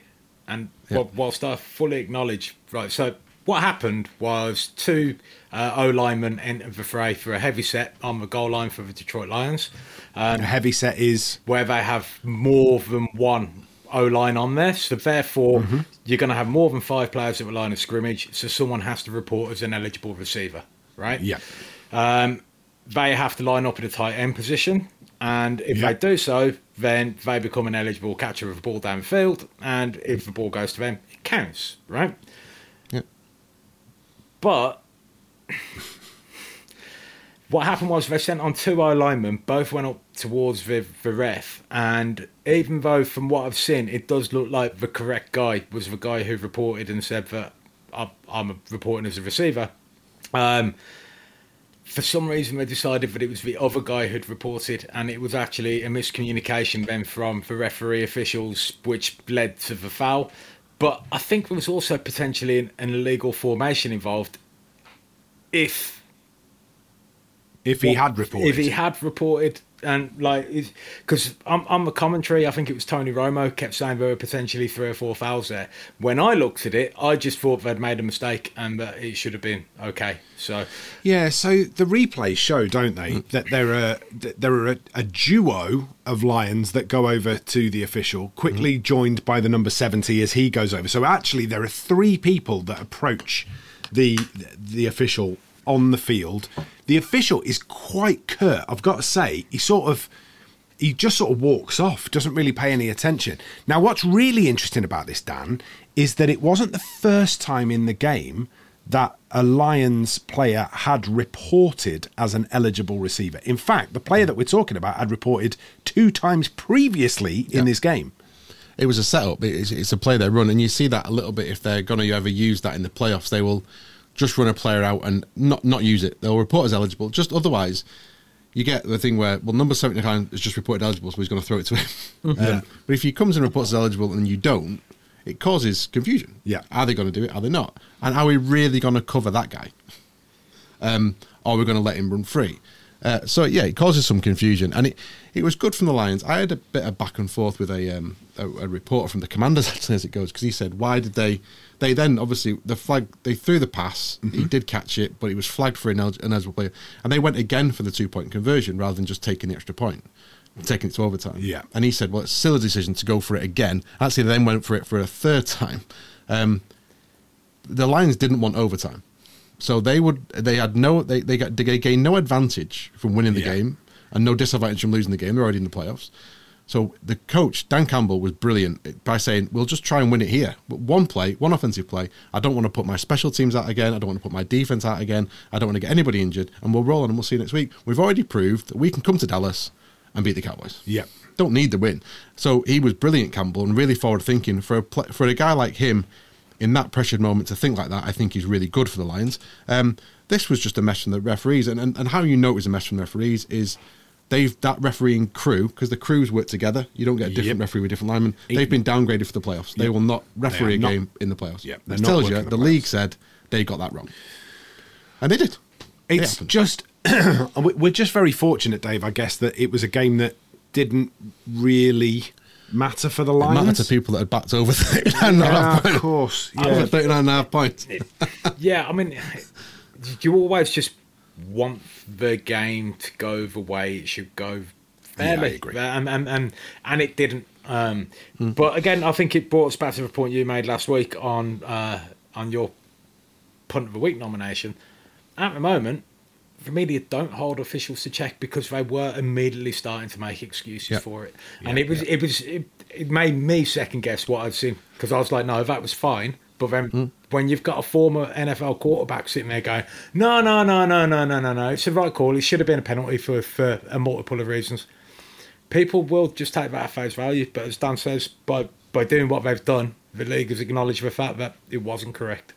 And whilst I fully acknowledge, right, so what happened was two O-linemen entered the fray for a heavy set on the goal line for the Detroit Lions. A heavy set is? Where they have more than one O-line on there. So therefore, you're going to have more than five players at the line of scrimmage. So someone has to report as an eligible receiver, right? Yeah. They have to line up in a tight end position. And if they do so, then they become an eligible catcher of the ball downfield. And if the ball goes to them, it counts, right? Yep. But what happened was they sent on two O-linemen. Both went up towards the ref. And even though from what I've seen, it does look like the correct guy was the guy who reported and said that I'm reporting as a receiver. For some reason, they decided that it was the other guy who'd reported, and it was actually a miscommunication then from the referee officials, which led to the foul. But I think there was also potentially an illegal formation involved if he had reported. And like, because on the commentary, I think it was Tony Romo kept saying there were potentially three or four fouls there. When I looked at it, I just thought they'd made a mistake and that it should have been okay. So yeah, so the replays show, don't they, that there are a duo of Lions that go over to the official, quickly joined by the number 70 as he goes over. So actually, there are three people that approach the official on the field. The official is quite curt, I've got to say. He just walks off, doesn't really pay any attention. Now, what's really interesting about this, Dan, is that it wasn't the first time in the game that a Lions player had reported as an eligible receiver. In fact, the player that we're talking about had reported two times previously in this game. It was a setup. It's a play they run, and you see that a little bit. If they're going to ever use that in the playoffs, they will just run a player out and not use it. They'll report as eligible. Just otherwise, you get the thing where, well, number 79 is just reported eligible, so he's going to throw it to him. But if he comes and reports as eligible and you don't, it causes confusion. Yeah. Are they going to do it? Are they not? And are we really going to cover that guy? Or are we going to let him run free? So, it causes some confusion. And it was good from the Lions. I had a bit of back and forth with a reporter from the Commanders, actually, as it goes, because he said, why did they... They then, obviously, the flag, they threw the pass. He did catch it, but he was flagged for an eligible player. And they went again for the two-point conversion rather than just taking the extra point, taking it to overtime. Yeah. And he said, well, it's a silly decision to go for it again. Actually, they then went for it for a third time. The Lions didn't want overtime. So they gained no advantage from winning the game and no disadvantage from losing the game. They're already in the playoffs. So the coach, Dan Campbell, was brilliant by saying, we'll just try and win it here. But one offensive play, I don't want to put my special teams out again. I don't want to put my defense out again. I don't want to get anybody injured. And we'll roll on and we'll see you next week. We've already proved that we can come to Dallas and beat the Cowboys. Yeah. Don't need the win. So he was brilliant, Campbell, and really forward-thinking. For a guy like him, in that pressured moment to think like that, I think he's really good for the Lions. This was just a mess from the referees. And how you know it was a mess from the referees is that refereeing crew, because the crews work together. You don't get a different referee with different linemen. They've been downgraded for the playoffs. They will not referee a game in the playoffs. Yep, that tells you the league said they got that wrong. And they did. It's just... we're just very fortunate, Dave, I guess, that it was a game that didn't really... matter for the Lions. It mattered to people that had backed over 39 and a half points. Of course. Yeah. Over 39 and a half points. I mean, you always just want the game to go the way it should go. Fairly. Yeah, I agree. And it didn't. But again, I think it brought us back to the point you made last week on your Punt of the Week nomination. At the moment, the media don't hold officials to check because they were immediately starting to make excuses for it. And it made me second guess what I've seen, because I was like, no, that was fine. But then when you've got a former NFL quarterback sitting there going, no, it's the right call. It should have been a penalty for a multiple of reasons. People will just take that at face value. But as Dan says, by doing what they've done, the league has acknowledged the fact that it wasn't correct.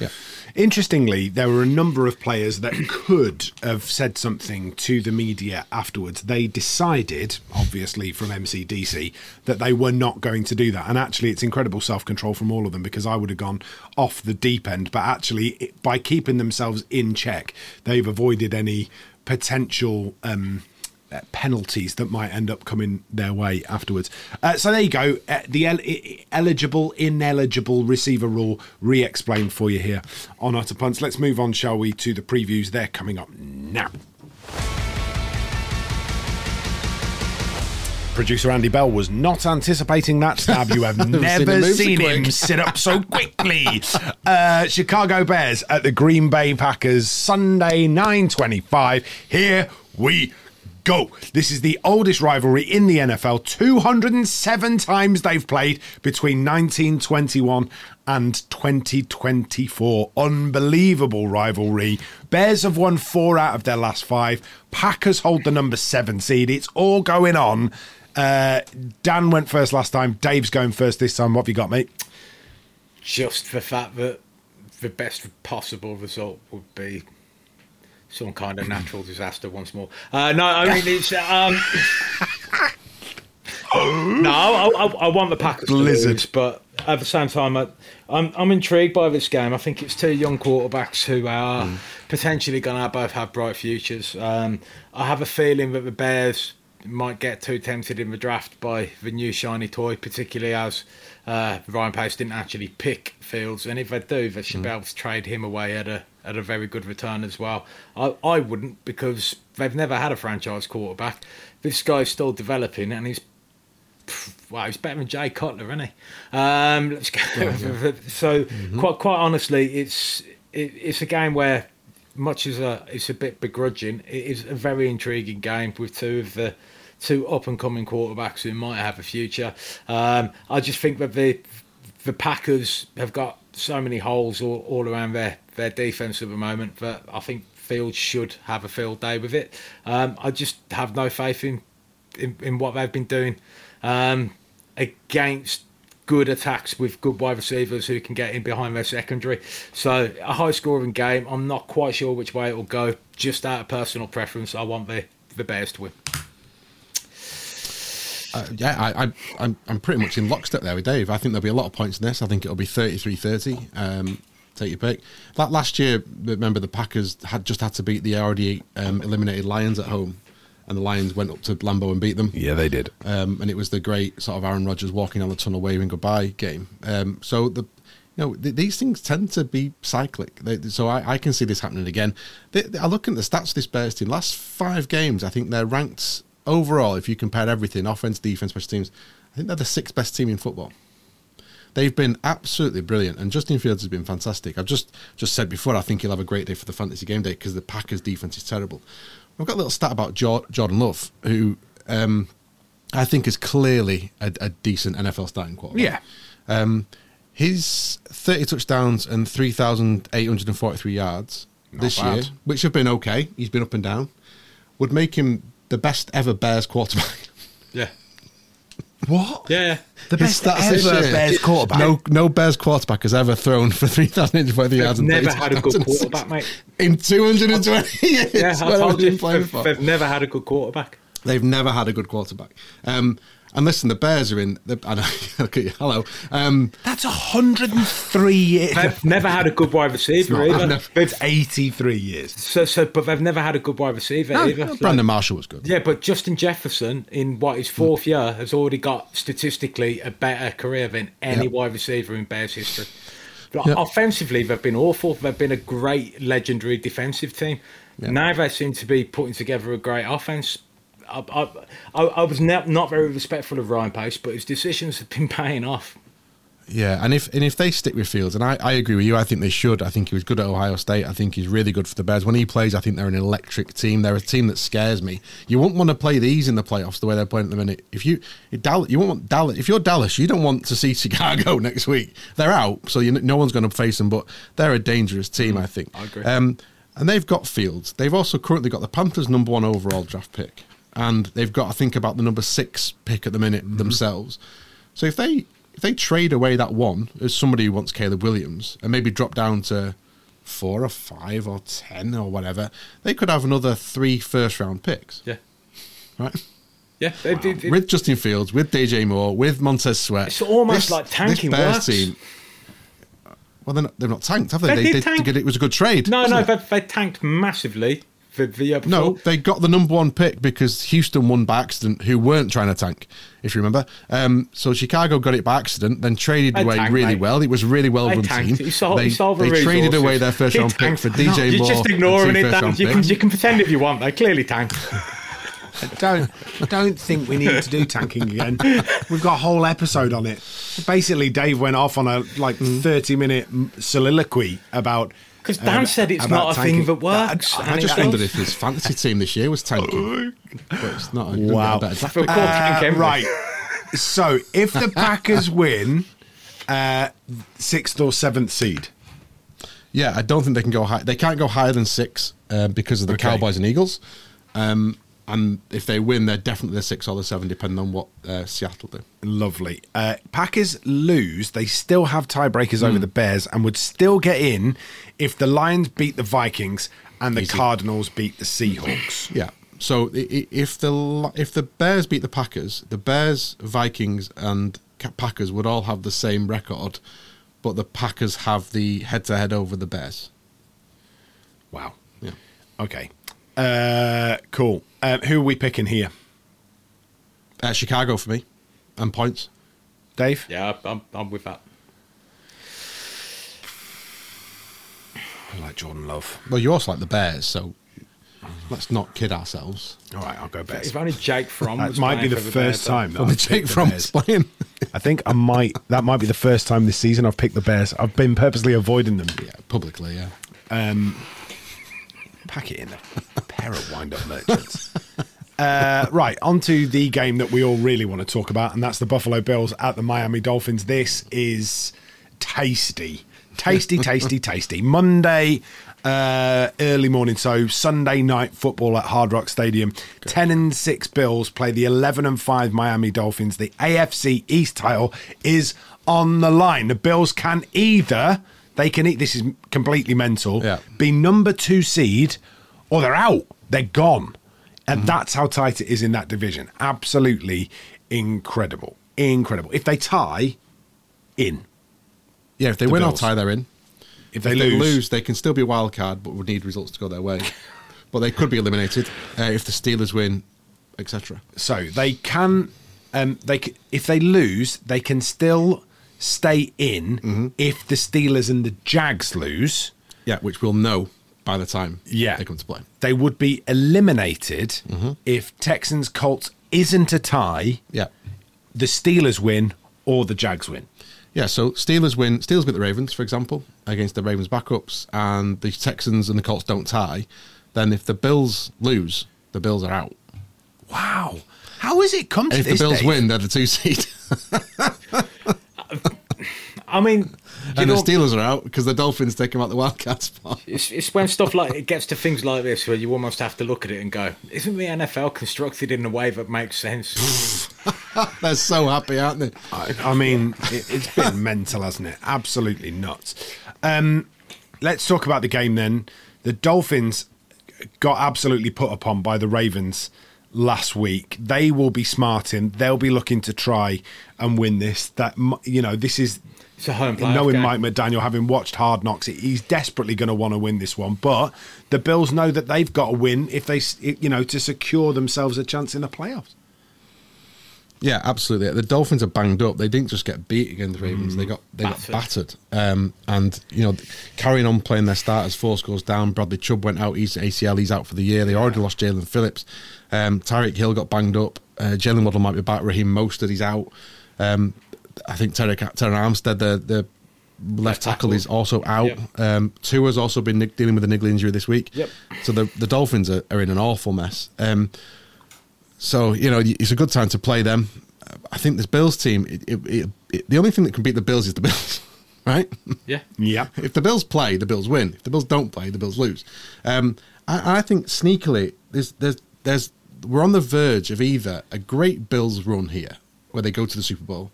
Yeah. Interestingly, there were a number of players that could have said something to the media afterwards. They decided, obviously from MCDC, that they were not going to do that. And actually, it's incredible self-control from all of them, because I would have gone off the deep end. But actually, by keeping themselves in check, they've avoided any potential penalties that might end up coming their way afterwards. So there you go. The eligible, ineligible receiver rule re-explained for you here on Utter Punts. Let's move on, shall we, to the previews. They're coming up now. Producer Andy Bell was not anticipating that stab. You have never seen him sit up so quickly. Chicago Bears at the Green Bay Packers, Sunday, 9:25. Here we go. This is the oldest rivalry in the NFL. 207 times they've played between 1921 and 2024. Unbelievable rivalry. Bears have won 4 out of their last 5. Packers hold the number 7 seed. It's all going on. Dan went first last time. Dave's going first this time. What have you got, mate? Just the fact that the best possible result would be some kind of natural disaster once more. No, I mean, it's... no, I want the Packers to lose, but at the same time, I'm intrigued by this game. I think it's two young quarterbacks who are potentially going to both have bright futures. I have a feeling that the Bears might get too tempted in the draft by the new shiny toy, particularly as Ryan Pace didn't actually pick Fields, and if they do, they should be able to trade him away at a very good return as well. I wouldn't, because they've never had a franchise quarterback. This guy's still developing, and he's better than Jay Cutler, isn't he? Let's go. Yeah. So quite honestly, it's a game where, much as it's a bit begrudging, it is a very intriguing game with two up-and-coming quarterbacks who might have a future. I just think that the Packers have got so many holes all around their defence at the moment that I think Fields should have a field day with it. I just have no faith in what they've been doing against good attacks with good wide receivers who can get in behind their secondary. So a high-scoring game. I'm not quite sure which way it will go. Just out of personal preference, I want the Bears to win. I'm pretty much in lockstep there with Dave. I think there'll be a lot of points in this. I think it'll be 33-30. Take your pick. That last year, remember, the Packers had to beat the already eliminated Lions at home, and the Lions went up to Lambeau and beat them. Yeah, they did. And it was the great sort of Aaron Rodgers walking down the tunnel waving goodbye game. So these things tend to be cyclic. So I can see this happening again. I look at the stats of this Bears team. Last 5 games, I think they're ranked. Overall, if you compare everything, offense, defense, special teams, I think they're the 6th best team in football. They've been absolutely brilliant, and Justin Fields has been fantastic. I've just said before, I think he'll have a great day for the fantasy game day because the Packers' defense is terrible. We've got a little stat about Jordan Love, who I think is clearly a decent NFL starting quarterback. Yeah. His 30 touchdowns and 3,843 yards this year, which have been okay, he's been up and down, would make him the best ever Bears quarterback. Yeah. What? Yeah. The best ever Bears quarterback. No Bears quarterback has ever thrown for 3,840 yards. They've never had a good quarterback, mate. In 220 years. Yeah, I told you, they've never had a good quarterback. They've never had a good quarterback. And listen, the Bears are in... hello. That's 103 years. They've never had a good wide receiver either. It's 83 years. But they've never had a good wide receiver either. No, Brandon Marshall was good. Yeah, but Justin Jefferson, in his 4th year, has already got statistically a better career than any wide receiver in Bears history. Like, offensively, they've been awful. They've been a great, legendary defensive team. Yep. Now they seem to be putting together a great offense. I was not very respectful of Ryan Pace, but his decisions have been paying off. Yeah, and if they stick with Fields, and I agree with you, I think they should. I think he was good at Ohio State. I think he's really good for the Bears. When he plays, I think they're an electric team. They're a team that scares me. You wouldn't want to play these in the playoffs the way they're playing at the minute. If you're Dallas, you don't want to see Chicago next week. They're out, so no one's going to face them, but they're a dangerous team, I think. I agree. And they've got Fields. They've also currently got the Panthers' number 1 overall draft pick, and they've got to think about the number 6 pick at the minute themselves. So if they trade away that one, as somebody who wants Caleb Williams, and maybe drop down to 4 or 5 or 10 or whatever, they could have another 3 first-round picks. Yeah. Right? Yeah. Wow. With Justin Fields, with DJ Moore, with Montez Sweat. It's almost like tanking works. Team, well, they've not tanked, have they? They did. It was a good trade. No, they tanked massively. They got the number 1 pick because Houston won by accident, who weren't trying to tank, if you remember. So Chicago got it by accident, then traded away really well. It was a really well-run team. They traded away their first-round pick for DJ Moore. You're just ignoring it, Dan. You can pretend if you want. They clearly tanked. I don't think we need to do tanking again. We've got a whole episode on it. Basically, Dave went off on a 30-minute soliloquy about... Because Dan said it's not a thing that works. I just wondered if his fantasy team this year was tanking. But it's not. Wow. Right. So if the Packers win 6th or 7th seed. Yeah, I don't think they can go high. They can't go higher than 6 because of the Cowboys and Eagles. And if they win, they're definitely the 6 or the 7, depending on what Seattle do. Lovely. Packers lose. They still have tiebreakers over the Bears and would still get in if the Lions beat the Vikings and the Cardinals beat the Seahawks. Yeah. So if the Bears beat the Packers, the Bears, Vikings and Packers would all have the same record, but the Packers have the head-to-head over the Bears. Wow. Yeah. Okay. Cool. Who are we picking here? Chicago for me, and points. Dave? Yeah, I'm with that. I like Jordan Love. Well, you also like the Bears, so let's not kid ourselves. All right, I'll go Bears. If only Jake Fromm was playing. That might be the first time that I've Jake Fromm is playing. I think I might. That might be the first time this season I've picked the Bears. I've been purposely avoiding them. Yeah, publicly, yeah. Pack it in a pair of wind-up merchants. Right, on to the game that we all really want to talk about, and that's the Buffalo Bills at the Miami Dolphins. This is tasty. Tasty. Monday, early morning, so Sunday night football at Hard Rock Stadium. Good. 10-6 Bills play the 11-5 Miami Dolphins. The AFC East title is on the line. The Bills can either... They can eat. This is completely mental. Yeah. Be number 2 seed, or they're out. They're gone, and that's how tight it is in that division. Absolutely incredible. If they tie, in. Yeah, if they win or tie, they're in. If they lose, they can still be a wild card, but would need results to go their way. But they could be eliminated if the Steelers win, etc. So they can. If they lose, they can still stay in if the Steelers and the Jags lose. Yeah, which we'll know by the time they come to play. They would be eliminated if Texans Colts isn't a tie. Yeah, the Steelers win or the Jags win. Yeah, so Steelers win. Steelers beat the Ravens, for example, against the Ravens backups, and the Texans and the Colts don't tie. Then if the Bills lose, the Bills are out. Wow, how has it come to this? If the Bills win, they're the 2 seed. I mean, the Steelers are out because the Dolphins take them out the wildcat spot. It's when stuff like it gets to things like this where you almost have to look at it and go, "Isn't the NFL constructed in a way that makes sense?" They're so happy, aren't they? I mean, it's been mental, hasn't it? Absolutely nuts. Let's talk about the game then. The Dolphins got absolutely put upon by the Ravens last week. They will be smarting. They'll be looking to try and win this. That this is. It's a home playoff game. Knowing Mike McDaniel, having watched Hard Knocks, he's desperately going to want to win this one. But the Bills know that they've got to win if they, to secure themselves a chance in the playoffs. Yeah, absolutely. The Dolphins are banged up. They didn't just get beat against the Ravens; they got battered. And carrying on playing their starters, 4 scores down. Bradley Chubb went out. He's ACL. He's out for the year. They already lost Jalen Phillips. Tyreek Hill got banged up. Jalen Waddle might be back. Raheem Mostert, he's out. I think Terran Armstead, the left tackle, is also out. Yep. Tua's also been dealing with a niggle injury this week. Yep. So the Dolphins are in an awful mess. So, you know, it's a good time to play them. I think this Bills team, the only thing that can beat the Bills is the Bills, right? Yeah. Yeah. If the Bills play, the Bills win. If the Bills don't play, the Bills lose. I think sneakily, we're on the verge of either a great Bills run here, where they go to the Super Bowl,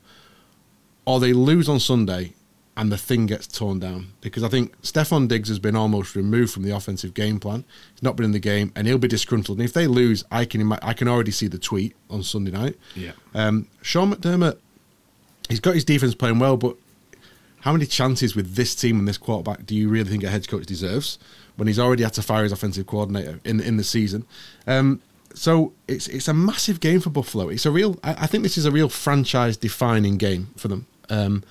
or they lose on Sunday and the thing gets torn down. Because I think Stephon Diggs has been almost removed from the offensive game plan. He's not been in the game, and he'll be disgruntled. And if they lose, I can already see the tweet on Sunday night. Yeah. Sean McDermott, he's got his defense playing well, but how many chances with this team and this quarterback do you really think a head coach deserves when he's already had to fire his offensive coordinator in the season? So it's a massive game for Buffalo. It's a real. I think this is a real franchise-defining game for them. And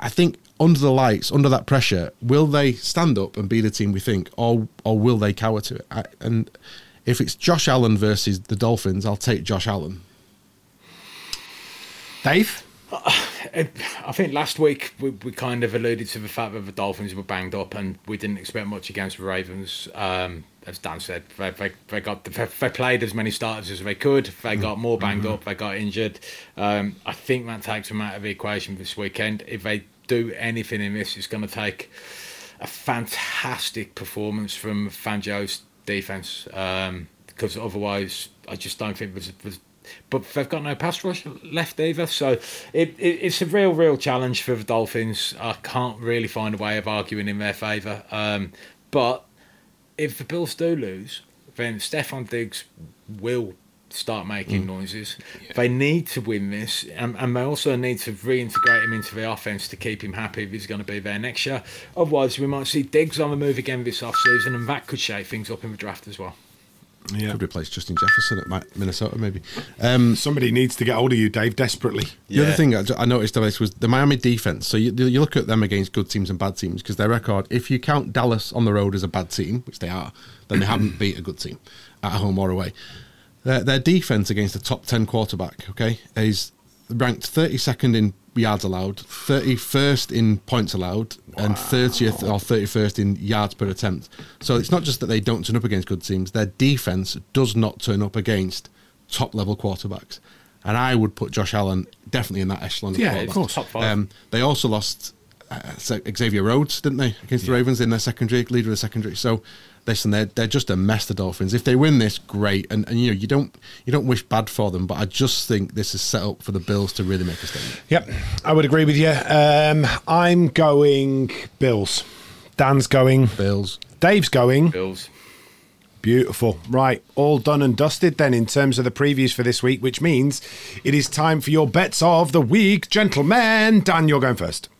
I think under the lights, under that pressure, will they stand up and be the team we think, or will they cower to it? And if it's Josh Allen versus the Dolphins, I'll take Josh Allen. Dave? I think last week we kind of alluded to the fact that the Dolphins were banged up and we didn't expect much against the Ravens. As Dan said, they played as many starters as they could. They got more banged up. They got injured. I think that takes them out of the equation this weekend. If they do anything in this, it's going to take a fantastic performance from Fangio's defense. Because otherwise, I just don't think there's but they've got no pass rush left either, so it's a real challenge for the Dolphins. I can't really find a way of arguing in their favour, but if the Bills do lose, then Stephon Diggs will start making noises. Yeah. They need to win this, and they also need to reintegrate him into the offence to keep him happy if he's going to be there next year. Otherwise, we might see Diggs on the move again this off-season, and that could shake things up in the draft as well. Yeah. Could replace Justin Jefferson at Minnesota, maybe. Somebody needs to get hold of you, Dave, desperately. The other thing I noticed was the Miami defense. So you look at them against good teams and bad teams, because their record, if you count Dallas on the road as a bad team, which they are, then they haven't beat a good team at home or away. Their defense against a top 10 quarterback, okay, is ranked 32nd in yards allowed, 31st in points allowed, and 30th or 31st in yards per attempt. So it's not just that they don't turn up against good teams, their defense does not turn up against top level quarterbacks. And I would put Josh Allen definitely in that echelon of quarterbacks. Of course. Top five. They also lost Xavier Rhodes, didn't they, against the Ravens in their secondary, leader of the secondary. So listen, they're just a mess, the Dolphins. If they win this, great, and you know you don't wish bad for them, but I just think this is set up for the Bills to really make a statement. Yep, I would agree with you. I'm going Bills. Dan's going Bills. Dave's going Bills. Beautiful. Right, all done and dusted then in terms of the previews for this week, which means it is time for your bets of the week, gentlemen. Dan, you're going first.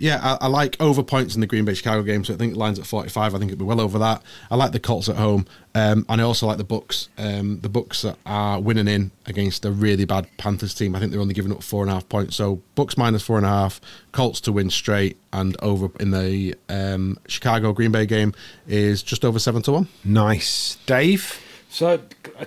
Yeah, I like over points in the Green Bay Chicago game, so I think it lines at 45. I think it'll be well over that. I like the Colts at home, and I also like the Bucs. The Bucs are winning in against a really bad Panthers team. I think they're only giving up 4.5 points. So Bucs minus 4.5, Colts to win straight, and over in the Chicago Green Bay game is just over 7-1. Nice, Dave. So a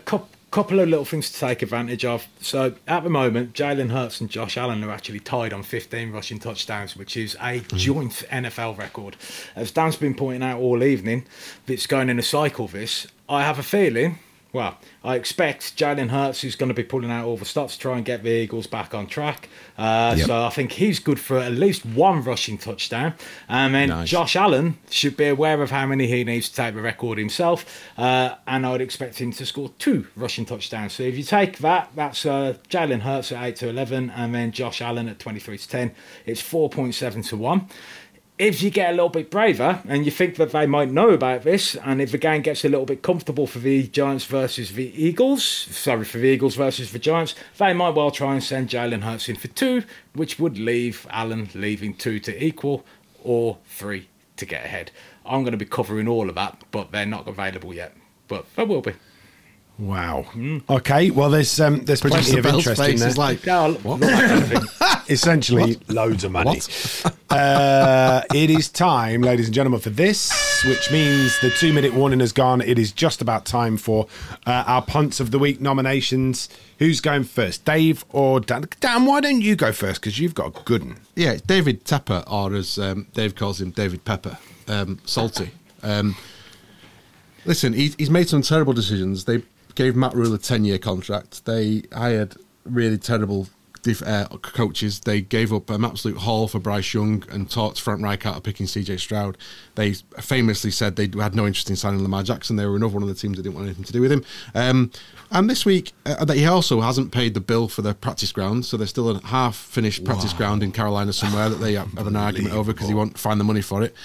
couple of little things to take advantage of. So at the moment, Jalen Hurts and Josh Allen are actually tied on 15 rushing touchdowns, which is a joint NFL record. As Dan's been pointing out all evening, it's going in a cycle, this. I have a feeling, well, I expect Jalen Hurts is going to be pulling out all the stops to try and get the Eagles back on track. So I think he's good for at least one rushing touchdown. And then Josh Allen should be aware of how many he needs to take the record himself. And I would expect him to score 2 rushing touchdowns. So if you take that, that's Jalen Hurts at 8-11 and then Josh Allen at 23-10. It's 4.7-1. If you get a little bit braver and you think that they might know about this, and if the game gets a little bit comfortable for the Giants versus the Eagles, they might well try and send Jalen Hurts in for 2, which would leave Allen leaving 2 to equal or 3 to get ahead. I'm going to be covering all of that, but they're not available yet. But they will be. Wow. Okay. Well, there's plenty of interest in there. Like, no, what? Essentially, what? Loads of money. It is time, ladies and gentlemen, for this, which means the 2-minute warning has gone. It is just about time for our punts of the week nominations. Who's going first, Dave or Dan? Dan, why don't you go first? Because you've got a good one. Yeah, David Tepper, or as Dave calls him, David Pepper, salty. Listen, he's made some terrible decisions. They gave Matt Rhule a 10-year contract. They hired really terrible coaches. They gave up an absolute haul for Bryce Young and talked Frank Reich out of picking CJ Stroud. They famously said they had no interest in signing Lamar Jackson. They were another one of the teams that didn't want anything to do with him. And this week, that he also hasn't paid the bill for their practice ground, so there's still a half-finished practice ground in Carolina somewhere that they have an argument over because he won't find the money for it.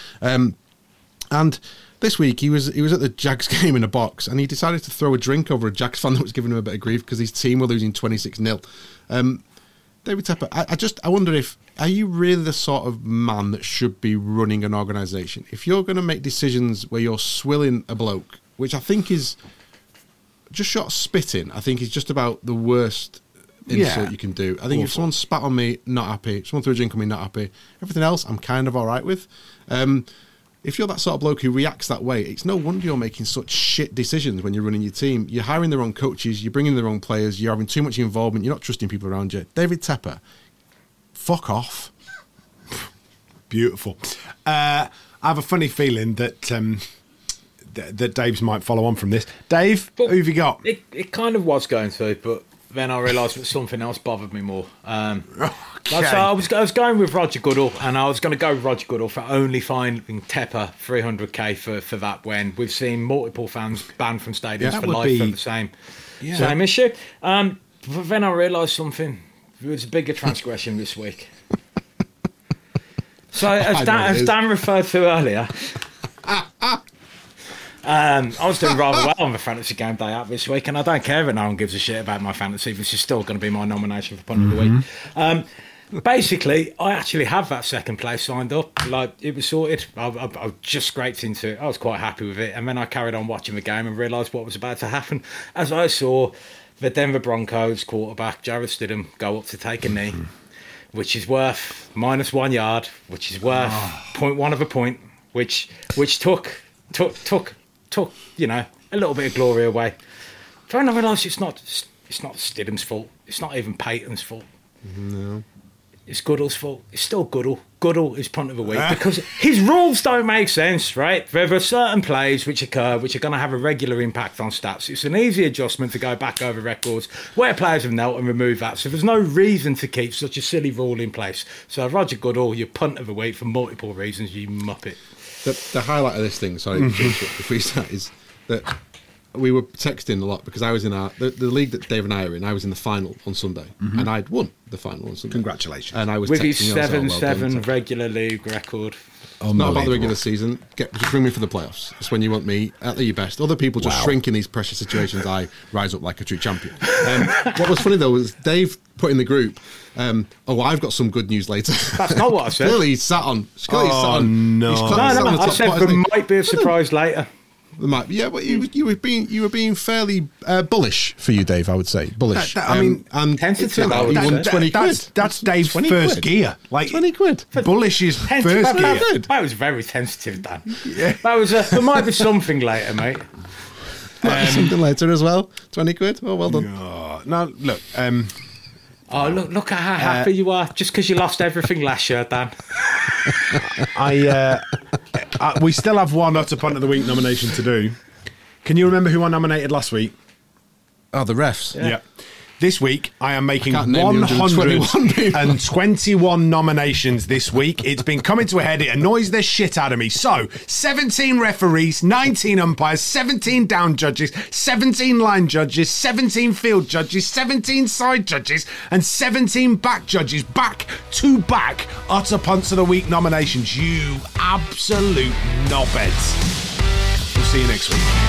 And this week he was at the Jags game in a box, and he decided to throw a drink over a Jags fan that was giving him a bit of grief because his team were losing 26-0. David Tepper, I wonder if, are you really the sort of man that should be running an organisation? If you're going to make decisions where you're swilling a bloke, which I think is just short of spitting, I think is just about the worst insult you can do. I think awful. If someone spat on me, not happy. Someone threw a drink on me, not happy. Everything else, I'm kind of all right with. If you're that sort of bloke who reacts that way, it's no wonder you're making such shit decisions when you're running your team. You're hiring the wrong coaches, you're bringing the wrong players, you're having too much involvement, you're not trusting people around you. David Tepper, fuck off. Beautiful. I have a funny feeling that that Dave's might follow on from this. Dave, but who have you got? It kind of was going to, but then I realised that something else bothered me more. Okay. So I was going with Roger Goodell, and I was going to go with Roger Goodell for only finding Tepper $300K for that, when we've seen multiple fans banned from stadiums for life for the same issue. But then I realised something. It was a bigger transgression this week. So as Dan referred to earlier, I was doing rather well on the Fantasy Game Day app this week, and I don't care that no one gives a shit about my fantasy. This is still going to be my nomination for Punt of the Week. Basically, I actually have that second place signed up. Like, it was sorted. I just scraped into it. I was quite happy with it. And then I carried on watching the game and realised what was about to happen as I saw the Denver Broncos quarterback, Jarrett Stidham, go up to take a knee, which is worth -1 yard, which is worth 0.1 of a point, which took a little bit of glory away. Then I realised it's not Stidham's fault. It's not even Peyton's fault. No. It's Goodall's fault. It's still Goodall. Goodall is Punt of the Week because his rules don't make sense, right? There are certain plays which occur which are going to have a regular impact on stats. It's an easy adjustment to go back over records where players have knelt and remove that. So there's no reason to keep such a silly rule in place. So Roger Goodall, you're Punt of the Week for multiple reasons, you muppet. The highlight of this thing, sorry, if we start, is that we were texting a lot because I was in the league that Dave and I are in. I was in the final on Sunday, and I'd won the final on Sunday. Congratulations! And I was with his 7-7 regular league record. Not about the regular season. Just bring me for the playoffs. That's when you want me at your best. Other people just shrink in these pressure situations. I rise up like a true champion. What was funny though was Dave put in the group, I've got some good news later. That's not what I said. Clearly he's sat on. No, I said there might be a surprise later. There might be. Yeah, but you were being fairly bullish for you, Dave, I would say. Bullish. And tentative. He won 20 quid. That's Dave's first gear. Like 20 quid. Bullish is first gear. That was very tentative, Dan. Yeah. That was there might be something later, mate. Might be something later as well. 20 quid. Oh, well done. No, look. Look at how happy you are just because you lost everything last year, Dan. We still have one Utter Punt of the Week nomination to do. Can you remember who I nominated last week? Oh, the refs. Yeah. This week, I am making 121 nominations this week. It's been coming to a head. It annoys the shit out of me. So, 17 referees, 19 umpires, 17 down judges, 17 line judges, 17 field judges, 17 side judges, and 17 back judges. Back-to-back Utter Punts of the Week nominations. You absolute knobheads. We'll see you next week.